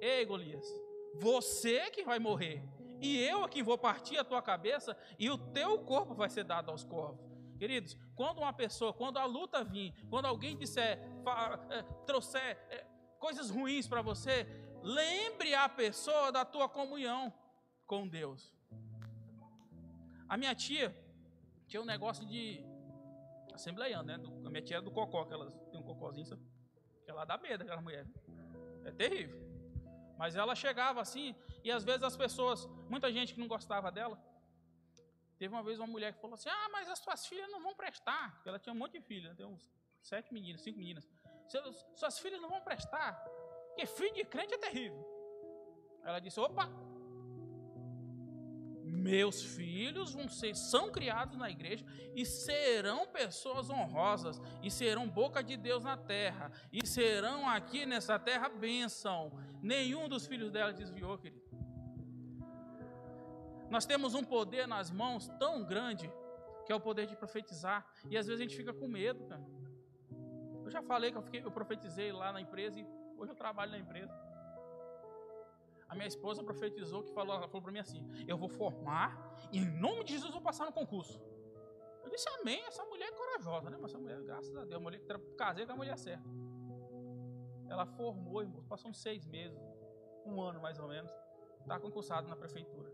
ei Golias, você que vai morrer. E eu aqui vou partir a tua cabeça e o teu corpo vai ser dado aos corvos. Queridos, quando uma pessoa, quando a luta vir, quando alguém disser, trouxer coisas ruins para você, lembre a pessoa da tua comunhão com Deus. A minha tia tinha um negócio de assembleiano, né? A minha tia era do cocó, que ela tem um cocózinho, sabe? Ela dá medo, aquela mulher. É terrível. Mas ela chegava assim, e às vezes as pessoas, muita gente que não gostava dela, teve uma vez uma mulher que falou assim, ah, mas as suas filhas não vão prestar, porque ela tinha um monte de filhas, tem uns 5 meninas, suas filhas não vão prestar, porque filho de crente é terrível. Ela disse, opa, meus filhos são criados na igreja e serão pessoas honrosas, e serão boca de Deus na terra, e serão aqui nessa terra bênção. Nenhum dos filhos dela desviou, querido. Nós temos um poder nas mãos tão grande, que é o poder de profetizar, e às vezes a gente fica com medo, cara. Eu já falei que eu profetizei lá na empresa, e hoje eu trabalho na empresa. A minha esposa profetizou, que ela falou para mim assim, eu vou formar e em nome de Jesus vou passar no concurso. Eu disse, amém, essa mulher é corajosa, né? Mas essa mulher, graças a Deus, mulher que casei com a mulher certa. Ela formou, irmãos, passou uns 6 meses, um ano mais ou menos, está concursado na prefeitura.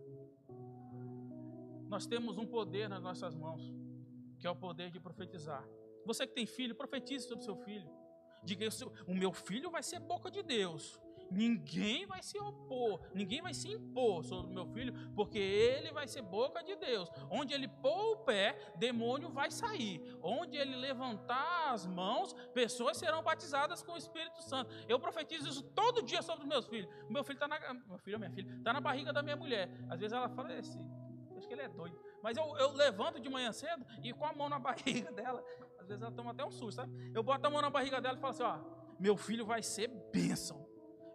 Nós temos um poder nas nossas mãos, que é o poder de profetizar. Você que tem filho, profetize sobre seu filho. Diga, o meu filho vai ser boca de Deus. Ninguém vai se opor, ninguém vai se impor sobre o meu filho, porque ele vai ser boca de Deus. Onde ele pôr o pé, demônio vai sair. Onde ele levantar as mãos, pessoas serão batizadas com o Espírito Santo. Eu profetizo isso todo dia sobre os meus filhos. Meu filho está na barriga da minha mulher. Às vezes ela fala, acho que ele é doido. Mas eu levanto de manhã cedo e com a mão na barriga dela, às vezes ela toma até um susto, sabe? Eu boto a mão na barriga dela e falo assim, ó, meu filho vai ser bênção.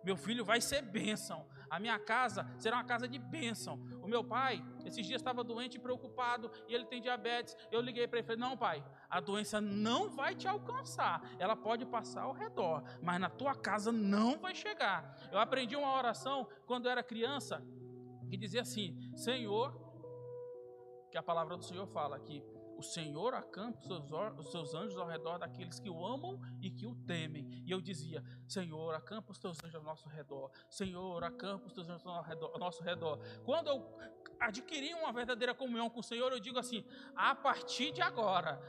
Meu filho vai ser bênção. A minha casa será uma casa de bênção. O meu pai, esses dias, estava doente e preocupado, e ele tem diabetes. Eu liguei para ele e falei, não, pai, a doença não vai te alcançar. Ela pode passar ao redor, mas na tua casa não vai chegar. Eu aprendi uma oração quando eu era criança, que dizia assim, Senhor, que a palavra do Senhor fala que o Senhor acampa os seus anjos ao redor daqueles que o amam e que o temem. E eu dizia, Senhor, acampa os teus anjos ao nosso redor. Senhor, acampa os teus anjos ao nosso redor. Quando eu adquiri uma verdadeira comunhão com o Senhor, eu digo assim, a partir de agora,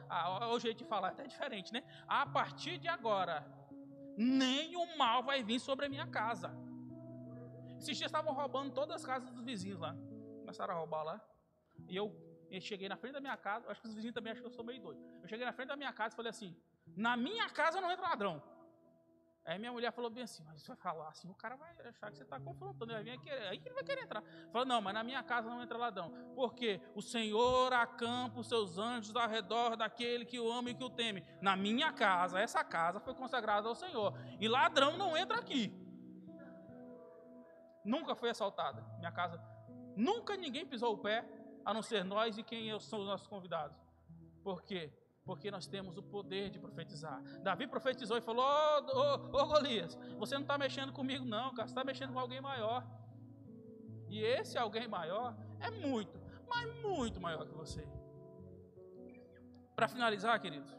o jeito de falar é até diferente, né? A partir de agora, nenhum mal vai vir sobre a minha casa. Esses dias estavam roubando todas as casas dos vizinhos lá. Começaram a roubar lá. E eu... eu cheguei na frente da minha casa, acho que os vizinhos também acham que eu sou meio doido. Eu cheguei na frente da minha casa e falei assim, na minha casa não entra ladrão. Aí minha mulher falou bem assim, mas você vai falar assim, o cara vai achar que você está confrontando, ele vai querer, aí que ele vai querer entrar. Falou, não, mas na minha casa não entra ladrão, porque o Senhor acampa os seus anjos ao redor daquele que o ama e que o teme. Na minha casa, essa casa foi consagrada ao Senhor, e ladrão não entra aqui. Nunca foi assaltada, minha casa, nunca ninguém pisou o pé, a não ser nós e quem são os nossos convidados. Por quê? Porque nós temos o poder de profetizar. Davi profetizou e falou, ô Golias, você não está mexendo comigo não, cara, você está mexendo com alguém maior. E esse alguém maior é muito, mas muito maior que você. Para finalizar, queridos,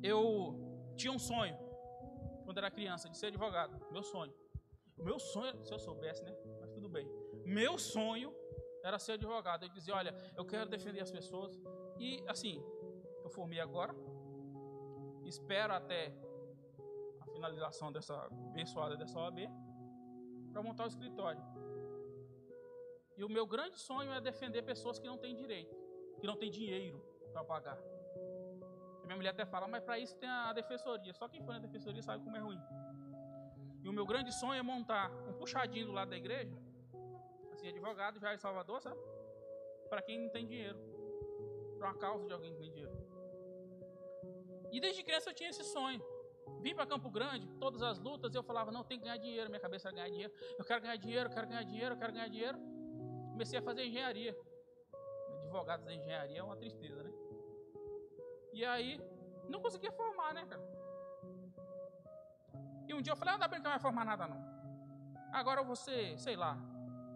eu tinha um sonho, quando era criança, de ser advogado, meu sonho. Meu sonho, se eu soubesse, né? Mas tudo bem. Meu sonho era ser advogado. Eu dizia, olha, eu quero defender as pessoas. E, assim, eu formei agora. Espero até a finalização dessa abençoada dessa OAB para montar o escritório. E o meu grande sonho é defender pessoas que não têm direito, que não têm dinheiro para pagar. E minha mulher até fala, mas para isso tem a defensoria. Só quem for na defensoria sabe como é ruim. E o meu grande sonho é montar um puxadinho do lado da igreja, assim, advogado, Janaína Salvador, sabe? Para quem não tem dinheiro, para uma causa de alguém que tem dinheiro. E desde criança eu tinha esse sonho. Vim para Campo Grande, todas as lutas, eu falava, não, tem que ganhar dinheiro, minha cabeça é ganhar dinheiro. Eu quero ganhar dinheiro, eu quero ganhar dinheiro, eu quero ganhar dinheiro. Comecei a fazer engenharia. Advogado da engenharia é uma tristeza, né? E aí, não conseguia formar, né, cara? E um dia eu falei, não dá bem que não vai formar nada não. Agora eu vou ser, sei lá,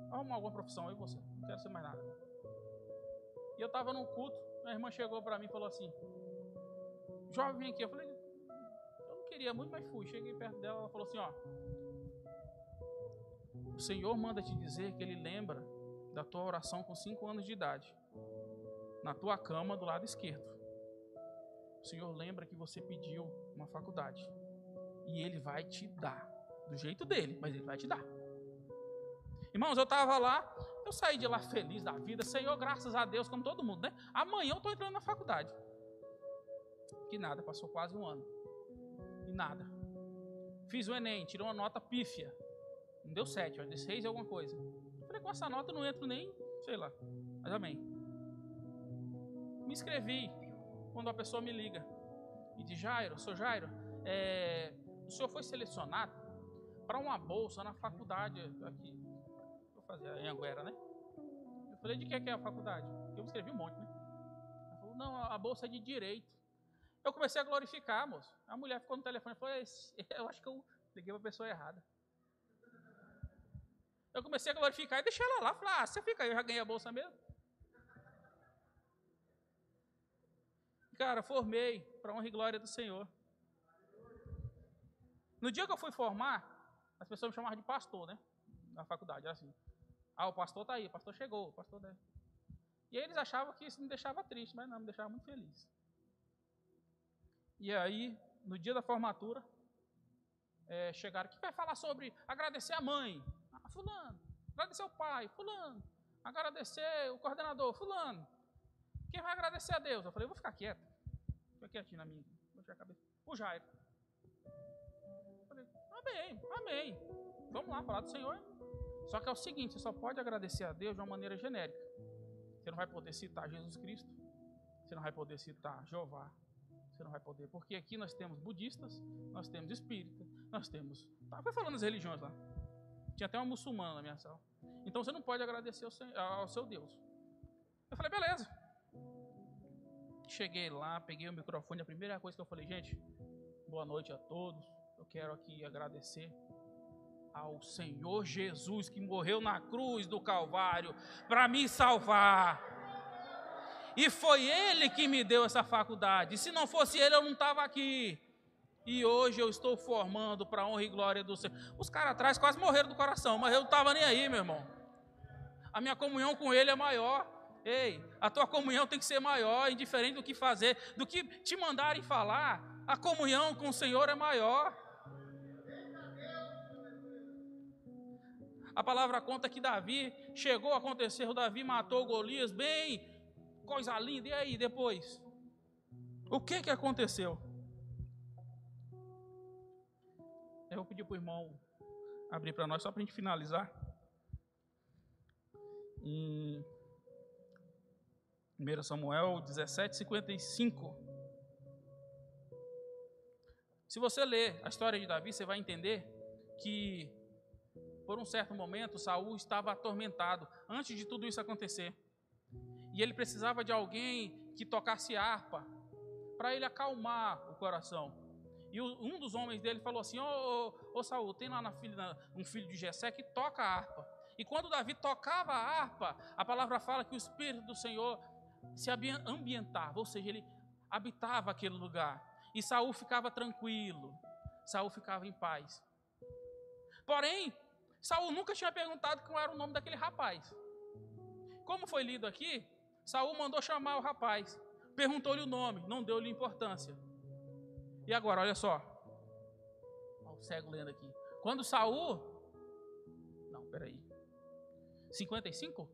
arrumar alguma profissão, eu vou ser, não quero ser mais nada. E eu estava num culto, minha irmã chegou para mim e falou assim, jovem, vem aqui. Eu falei, eu não queria muito, mas fui. Cheguei perto dela, ela falou assim, ó, o Senhor manda te dizer que Ele lembra da tua oração com 5 anos de idade, na tua cama do lado esquerdo. O Senhor lembra que você pediu uma faculdade. E Ele vai te dar, do jeito dele, mas Ele vai te dar. Irmãos, eu estava lá, eu saí de lá feliz da vida, Senhor, graças a Deus, como todo mundo, né? Amanhã eu estou entrando na faculdade. Que nada, passou quase um ano. E nada. Fiz o Enem, tirei uma nota pífia. Não deu 7, ó, deu 6 e alguma coisa. Falei, com essa nota eu não entro nem, sei lá, mas amém. Me inscrevi, quando a pessoa me liga e diz, Jairo, sou Jairo, o senhor foi selecionado para uma bolsa na faculdade aqui, vou fazer em Anguera, né? Eu falei, de que é a faculdade? Eu me escrevi um monte, né? Ela falou, não, a bolsa é de direito. Eu comecei a glorificar, moço. A mulher ficou no telefone e falou, eu acho que eu liguei para a pessoa errada. Eu comecei a glorificar e deixei ela lá. Falei, você fica aí, eu já ganhei a bolsa mesmo. Cara, formei para a honra e glória do Senhor. No dia que eu fui formar, as pessoas me chamavam de pastor, né? Na faculdade, era assim. Ah, o pastor tá aí, o pastor chegou, o pastor daí. E aí eles achavam que isso me deixava triste, mas não, me deixava muito feliz. E aí, no dia da formatura, chegaram, que vai falar sobre agradecer a mãe? Ah, fulano. Agradecer o pai? Fulano. Agradecer o coordenador? Fulano. Quem vai agradecer a Deus? Eu falei, eu vou ficar quieto. Fica quietinho na minha, vou tirar a cabeça. O Jair. Amém, amém. Vamos lá, falar do Senhor. Só que é o seguinte, você só pode agradecer a Deus de uma maneira genérica. Você não vai poder citar Jesus Cristo. Você não vai poder citar Jeová. Você não vai poder, porque aqui nós temos budistas, nós temos espíritas, Nós temos. Foi falando as religiões lá. Tinha até uma muçulmana na minha sala. Então você não pode agradecer ao seu Deus. Eu falei, beleza. Cheguei lá, peguei o microfone. A primeira coisa que eu falei, gente, boa noite a todos. Eu quero aqui agradecer ao Senhor Jesus que morreu na cruz do Calvário para me salvar. E foi Ele que me deu essa faculdade. Se não fosse Ele, eu não estava aqui. E hoje eu estou formando para a honra e glória do Senhor. Os caras atrás quase morreram do coração, mas eu não estava nem aí, meu irmão. A minha comunhão com Ele é maior. Ei, a tua comunhão tem que ser maior, indiferente do que fazer, do que te mandarem falar. A comunhão com o Senhor é maior. A palavra conta que Davi chegou a acontecer, o Davi matou Golias bem... Coisa linda, e aí depois? O que aconteceu? Eu vou pedir para o irmão abrir para nós, só para a gente finalizar. Em 1 Samuel 17:55. Se você ler a história de Davi, você vai entender que, por um certo momento, Saul estava atormentado antes de tudo isso acontecer. E ele precisava de alguém que tocasse harpa para ele acalmar o coração. E um dos homens dele falou assim, ô Saul, tem lá um filho de Jessé que toca a harpa. E quando Davi tocava a harpa, a palavra fala que o Espírito do Senhor se ambientava, ou seja, ele habitava aquele lugar. E Saul ficava tranquilo, Saul ficava em paz. Porém, Saul nunca tinha perguntado qual era o nome daquele rapaz. Como foi lido aqui, Saul mandou chamar o rapaz, perguntou-lhe o nome, não deu-lhe importância. E agora, olha só. Olha o cego lendo aqui. Quando Saul... Não, peraí. 55?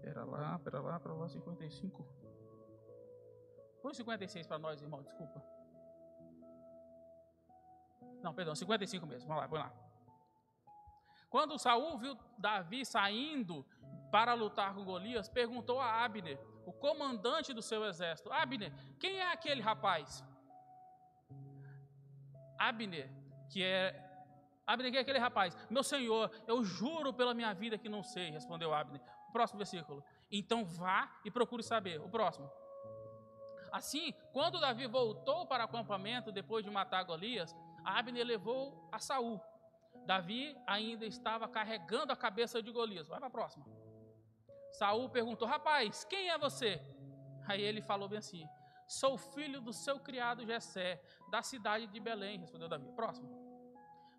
Pera lá, 55. Põe 56 para nós, irmão, desculpa. Não, perdão, 55 mesmo, vamos lá, põe lá. Quando Saul viu Davi saindo para lutar com Golias, perguntou a Abner, o comandante do seu exército, Abner, quem é aquele rapaz? Abner, quem é aquele rapaz? Meu senhor, eu juro pela minha vida que não sei, respondeu Abner. Próximo versículo. Então vá e procure saber. O próximo. Assim, quando Davi voltou para o acampamento depois de matar Golias, Abner levou a Saul. Davi ainda estava carregando a cabeça de Golias. Vai para a próxima. Saul perguntou, rapaz, quem é você? Aí ele falou bem assim, sou filho do seu criado Jessé, da cidade de Belém, respondeu Davi. Próximo.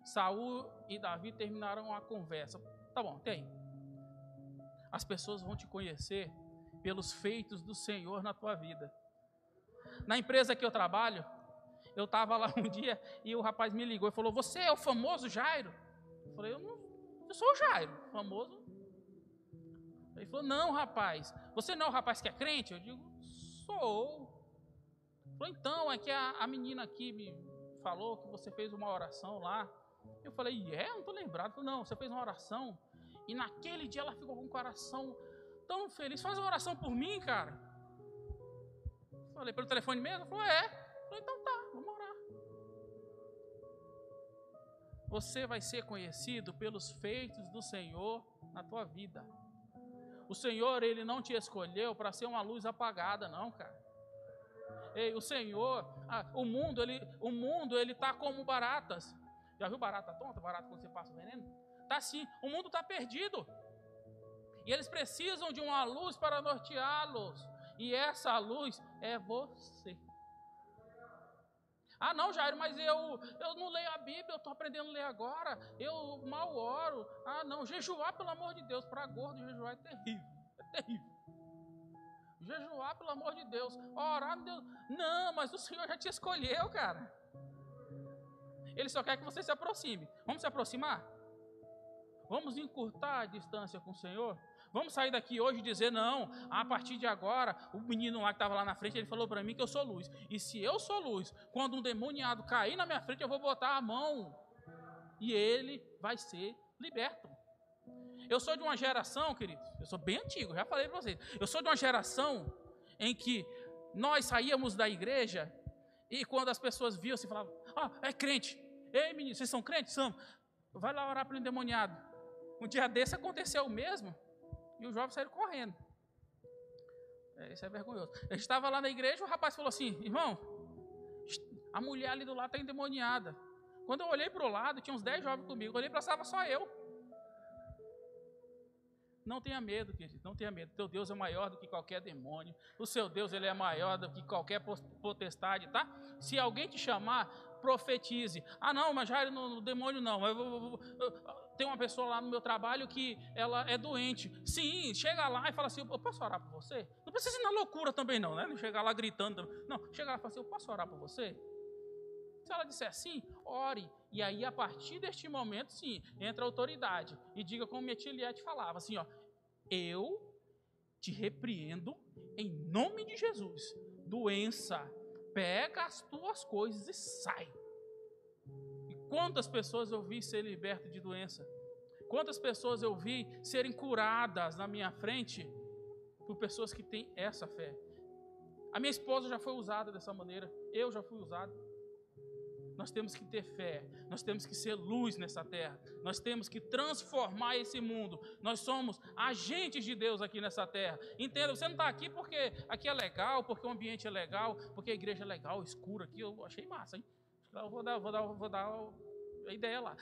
Saul e Davi terminaram a conversa. Tá bom, tem. As pessoas vão te conhecer pelos feitos do Senhor na tua vida. Na empresa que eu trabalho, eu estava lá um dia e o rapaz me ligou e falou, você é o famoso Jairo? Eu falei, eu sou o Jairo, famoso. Ele falou, não, rapaz, você não é o rapaz que é crente? Eu digo, sou. Ele falou, então, é que a menina aqui me falou que você fez uma oração lá. Eu falei, eu não estou lembrado. Ele falou, não, você fez uma oração e naquele dia ela ficou com o coração tão feliz. Faz uma oração por mim, cara. Eu falei, pelo telefone mesmo? Ele falou, então tá, vamos orar. Você vai ser conhecido pelos feitos do Senhor na tua vida. O Senhor, Ele não te escolheu para ser uma luz apagada, não, cara. Ei, o Senhor, o mundo ele tá como baratas. Já viu barata tonta, barata quando você passa o veneno? Tá assim, o mundo tá perdido. E eles precisam de uma luz para norteá-los. E essa luz é você. Ah, não, Jairo, mas eu não leio a Bíblia, eu estou aprendendo a ler agora, eu mal oro. Ah, não, jejuar, pelo amor de Deus, para gordo jejuar é terrível, é terrível. Jejuar, pelo amor de Deus, orar, meu Deus. Não, mas o Senhor já te escolheu, cara. Ele só quer que você se aproxime. Vamos se aproximar? Vamos encurtar a distância com o Senhor? Vamos sair daqui hoje e dizer, não, a partir de agora, o menino lá que estava lá na frente, ele falou para mim que eu sou luz. E se eu sou luz, quando um demoniado cair na minha frente, eu vou botar a mão. E ele vai ser liberto. Eu sou de uma geração, queridos, eu sou bem antigo, já falei para vocês. Eu sou de uma geração em que Nós saíamos da igreja e quando as pessoas viam, se falavam, é crente. Ei, menino, vocês são crentes? São. Vai lá orar pelo endemoniado. Um dia desse aconteceu o mesmo e os jovens saíram correndo. Isso é vergonhoso. A gente estava lá na igreja, o rapaz falou assim, irmão, a mulher ali do lado está endemoniada. Quando eu olhei para o lado, tinha uns 10 jovens comigo. Eu olhei para lá, estava só eu. Não tenha medo, querido, não tenha medo. Teu Deus é maior do que qualquer demônio. O seu Deus, ele é maior do que qualquer potestade, tá? Se alguém te chamar, profetize. Ah, não, mas Jair, no demônio não. Tem uma pessoa lá no meu trabalho que ela é doente. Sim, chega lá e fala assim, eu posso orar por você? Não precisa ir na loucura também não, né? Não chegar lá gritando. Não, chega lá e fala assim, eu posso orar por você? Se ela disser sim, ore. E aí, a partir deste momento, sim, entra a autoridade. E diga como minha tia Eliette falava, assim, eu te repreendo em nome de Jesus. Doença, pega as tuas coisas e sai. E quantas pessoas eu vi ser liberta de doença? Quantas pessoas eu vi serem curadas na minha frente por pessoas que têm essa fé? A minha esposa já foi usada dessa maneira. Eu já fui usado. Nós temos que ter fé, nós temos que ser luz nessa terra, nós temos que transformar esse mundo. Nós somos agentes de Deus aqui nessa terra. Entenda, você não está aqui porque aqui é legal, porque o ambiente é legal, porque a igreja é legal, escuro aqui, eu achei massa, hein? Eu vou dar a ideia lá.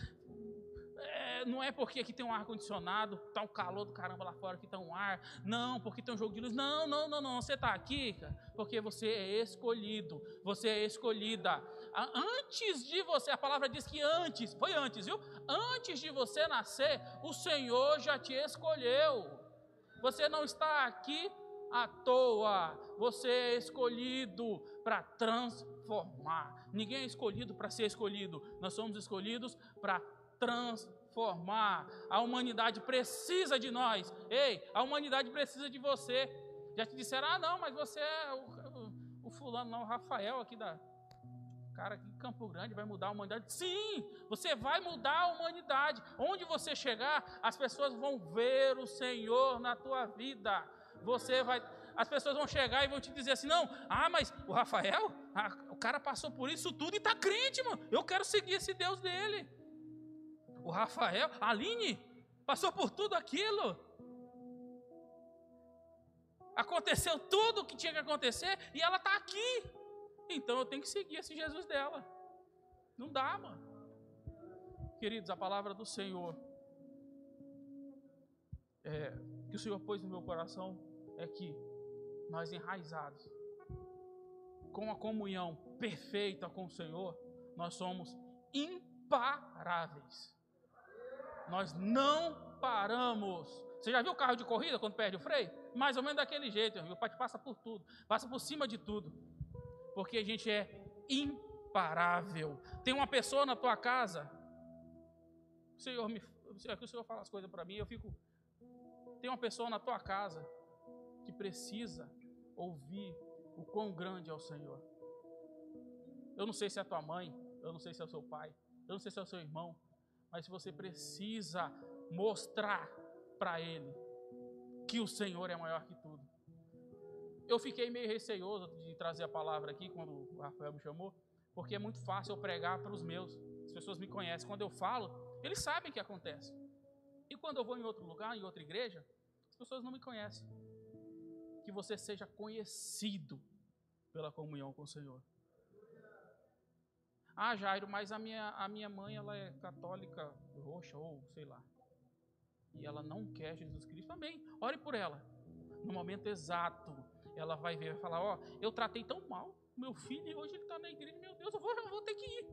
Não é porque aqui tem um ar-condicionado, está um calor do caramba lá fora, que tem um ar. Não, porque tem um jogo de luz. Não, não, não, não. Você está aqui, cara, porque você é escolhido, você é escolhida. Antes de você, a palavra diz que antes, foi antes, viu? Antes de você nascer, o Senhor já te escolheu. Você não está aqui à toa. Você é escolhido para transformar. Ninguém é escolhido para ser escolhido. Nós somos escolhidos para transformar. A humanidade precisa de nós. Ei, a humanidade precisa de você. Já te disseram, não, mas você é o fulano, não, o Rafael aqui da... Cara, aqui em Campo Grande vai mudar a humanidade. Sim, você vai mudar a humanidade. Onde você chegar, as pessoas vão ver o Senhor na tua vida. Você vai... As pessoas vão chegar e vão te dizer assim, não, mas o Rafael, o cara passou por isso tudo e tá crente, mano. Eu quero seguir esse Deus dele. O Rafael, a Aline, passou por tudo aquilo. Aconteceu tudo o que tinha que acontecer e ela tá aqui. Então eu tenho que seguir esse Jesus dela. Não dá, mano. Queridos, a palavra do Senhor, que o Senhor pôs no meu coração, é que nós, enraizados com a comunhão perfeita com o Senhor, nós somos imparáveis. Nós não paramos. Você já viu o carro de corrida quando perde o freio? Mais ou menos daquele jeito, o pai passa por tudo, passa por cima de tudo. Porque a gente é imparável. Tem uma pessoa na tua casa. O Senhor fala as coisas para mim, eu fico. Tem uma pessoa na tua casa que precisa ouvir o quão grande é o Senhor. Eu não sei se é a tua mãe, eu não sei se é o seu pai, eu não sei se é o seu irmão, mas você precisa mostrar para ele que o Senhor é maior que tudo. Eu fiquei meio receioso de trazer a palavra aqui quando o Rafael me chamou, porque é muito fácil eu pregar para os meus. As pessoas me conhecem. Quando eu falo, eles sabem o que acontece. E quando eu vou em outro lugar, em outra igreja, as pessoas não me conhecem. Que você seja conhecido pela comunhão com o Senhor. Ah, Jairo, mas a minha mãe, ela é católica roxa ou sei lá. E ela não quer Jesus Cristo também. Ore por ela. No momento exato, ela vai ver e vai falar, eu tratei tão mal meu filho e hoje ele está na igreja, meu Deus, eu vou ter que ir.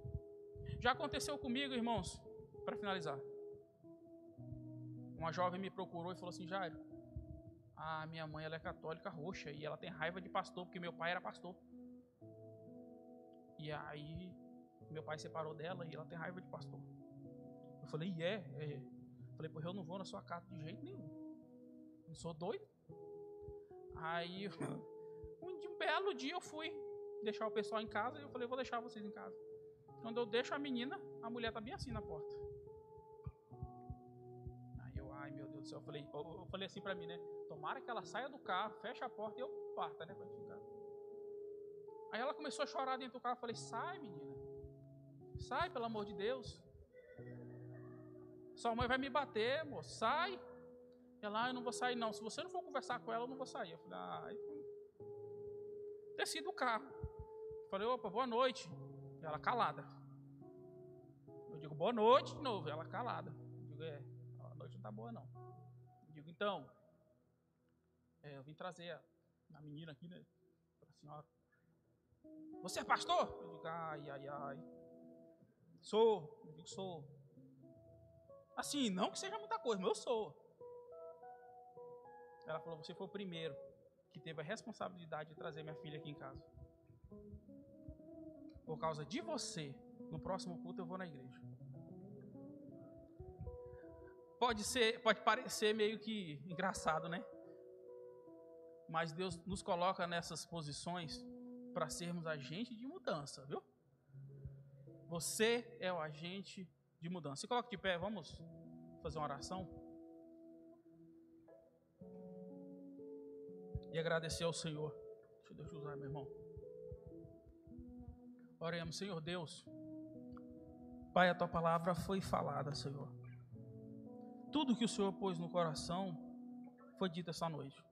Já aconteceu comigo, irmãos, para finalizar. Uma jovem me procurou e falou assim, Jairo, minha mãe, ela é católica roxa e ela tem raiva de pastor, porque meu pai era pastor. E aí, meu pai separou dela e ela tem raiva de pastor. Eu falei, Falei, eu não vou na sua casa de jeito nenhum. Não sou doido. Aí, um belo dia eu fui deixar o pessoal em casa e eu falei, vou deixar vocês em casa. Quando eu deixo a menina, a mulher tá bem assim na porta. Aí eu, ai meu Deus do céu, eu falei assim pra mim, né? Tomara que ela saia do carro, feche a porta e eu parta, né? Pra gente ficar. Aí ela começou a chorar dentro do carro. Eu falei, sai, menina. Sai, pelo amor de Deus. Sua mãe vai me bater, amor. Sai. Ela, eu não vou sair, não. Se você não for conversar com ela, eu não vou sair. Eu falei, desci do carro. Eu falei, opa, boa noite. E ela calada. Eu digo, boa noite de novo. Ela calada. Eu digo, a noite não tá boa, não. Eu digo, então, eu vim trazer a menina aqui, né? Pra senhora. Você é pastor? Eu digo, ai. Sou. Eu digo, sou. Assim, não que seja muita coisa, mas eu sou. Ela falou, você foi o primeiro que teve a responsabilidade de trazer minha filha aqui em casa. Por causa de você, no próximo culto eu vou na igreja. Pode parecer meio que engraçado, né? Mas Deus nos coloca nessas posições para sermos agente de mudança, viu? Você é o agente de mudança. Se coloca de pé, vamos fazer uma oração. E agradecer ao Senhor. Deixa eu usar, meu irmão. Oremos, Senhor Deus. Pai, a Tua palavra foi falada, Senhor. Tudo que o Senhor pôs no coração foi dito essa noite.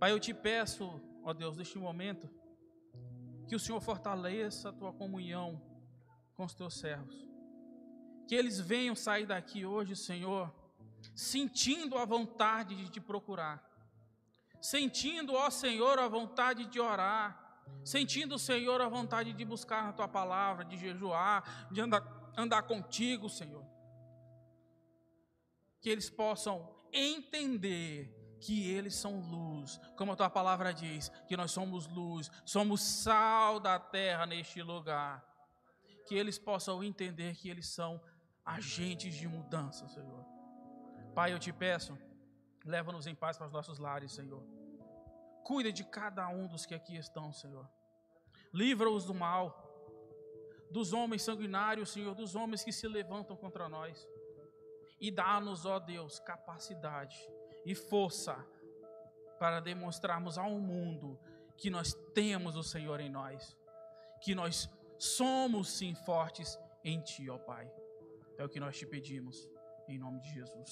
Pai, eu Te peço, ó Deus, neste momento, que o Senhor fortaleça a Tua comunhão com os Teus servos. Que eles venham sair daqui hoje, Senhor, sentindo a vontade de Te procurar. Sentindo, ó Senhor, a vontade de orar, sentindo, Senhor, a vontade de buscar a Tua palavra, de jejuar, de andar contigo, Senhor. Que eles possam entender que eles são luz, como a Tua palavra diz, que nós somos luz, somos sal da terra neste lugar. Que eles possam entender que eles são agentes de mudança, Senhor. Pai, eu Te peço, leva-nos em paz para os nossos lares, Senhor. Cuida de cada um dos que aqui estão, Senhor. Livra-os do mal, dos homens sanguinários, Senhor, dos homens que se levantam contra nós. E dá-nos, ó Deus, capacidade e força para demonstrarmos ao mundo que nós temos o Senhor em nós. Que nós somos, sim, fortes em Ti, ó Pai. É o que nós Te pedimos, em nome de Jesus.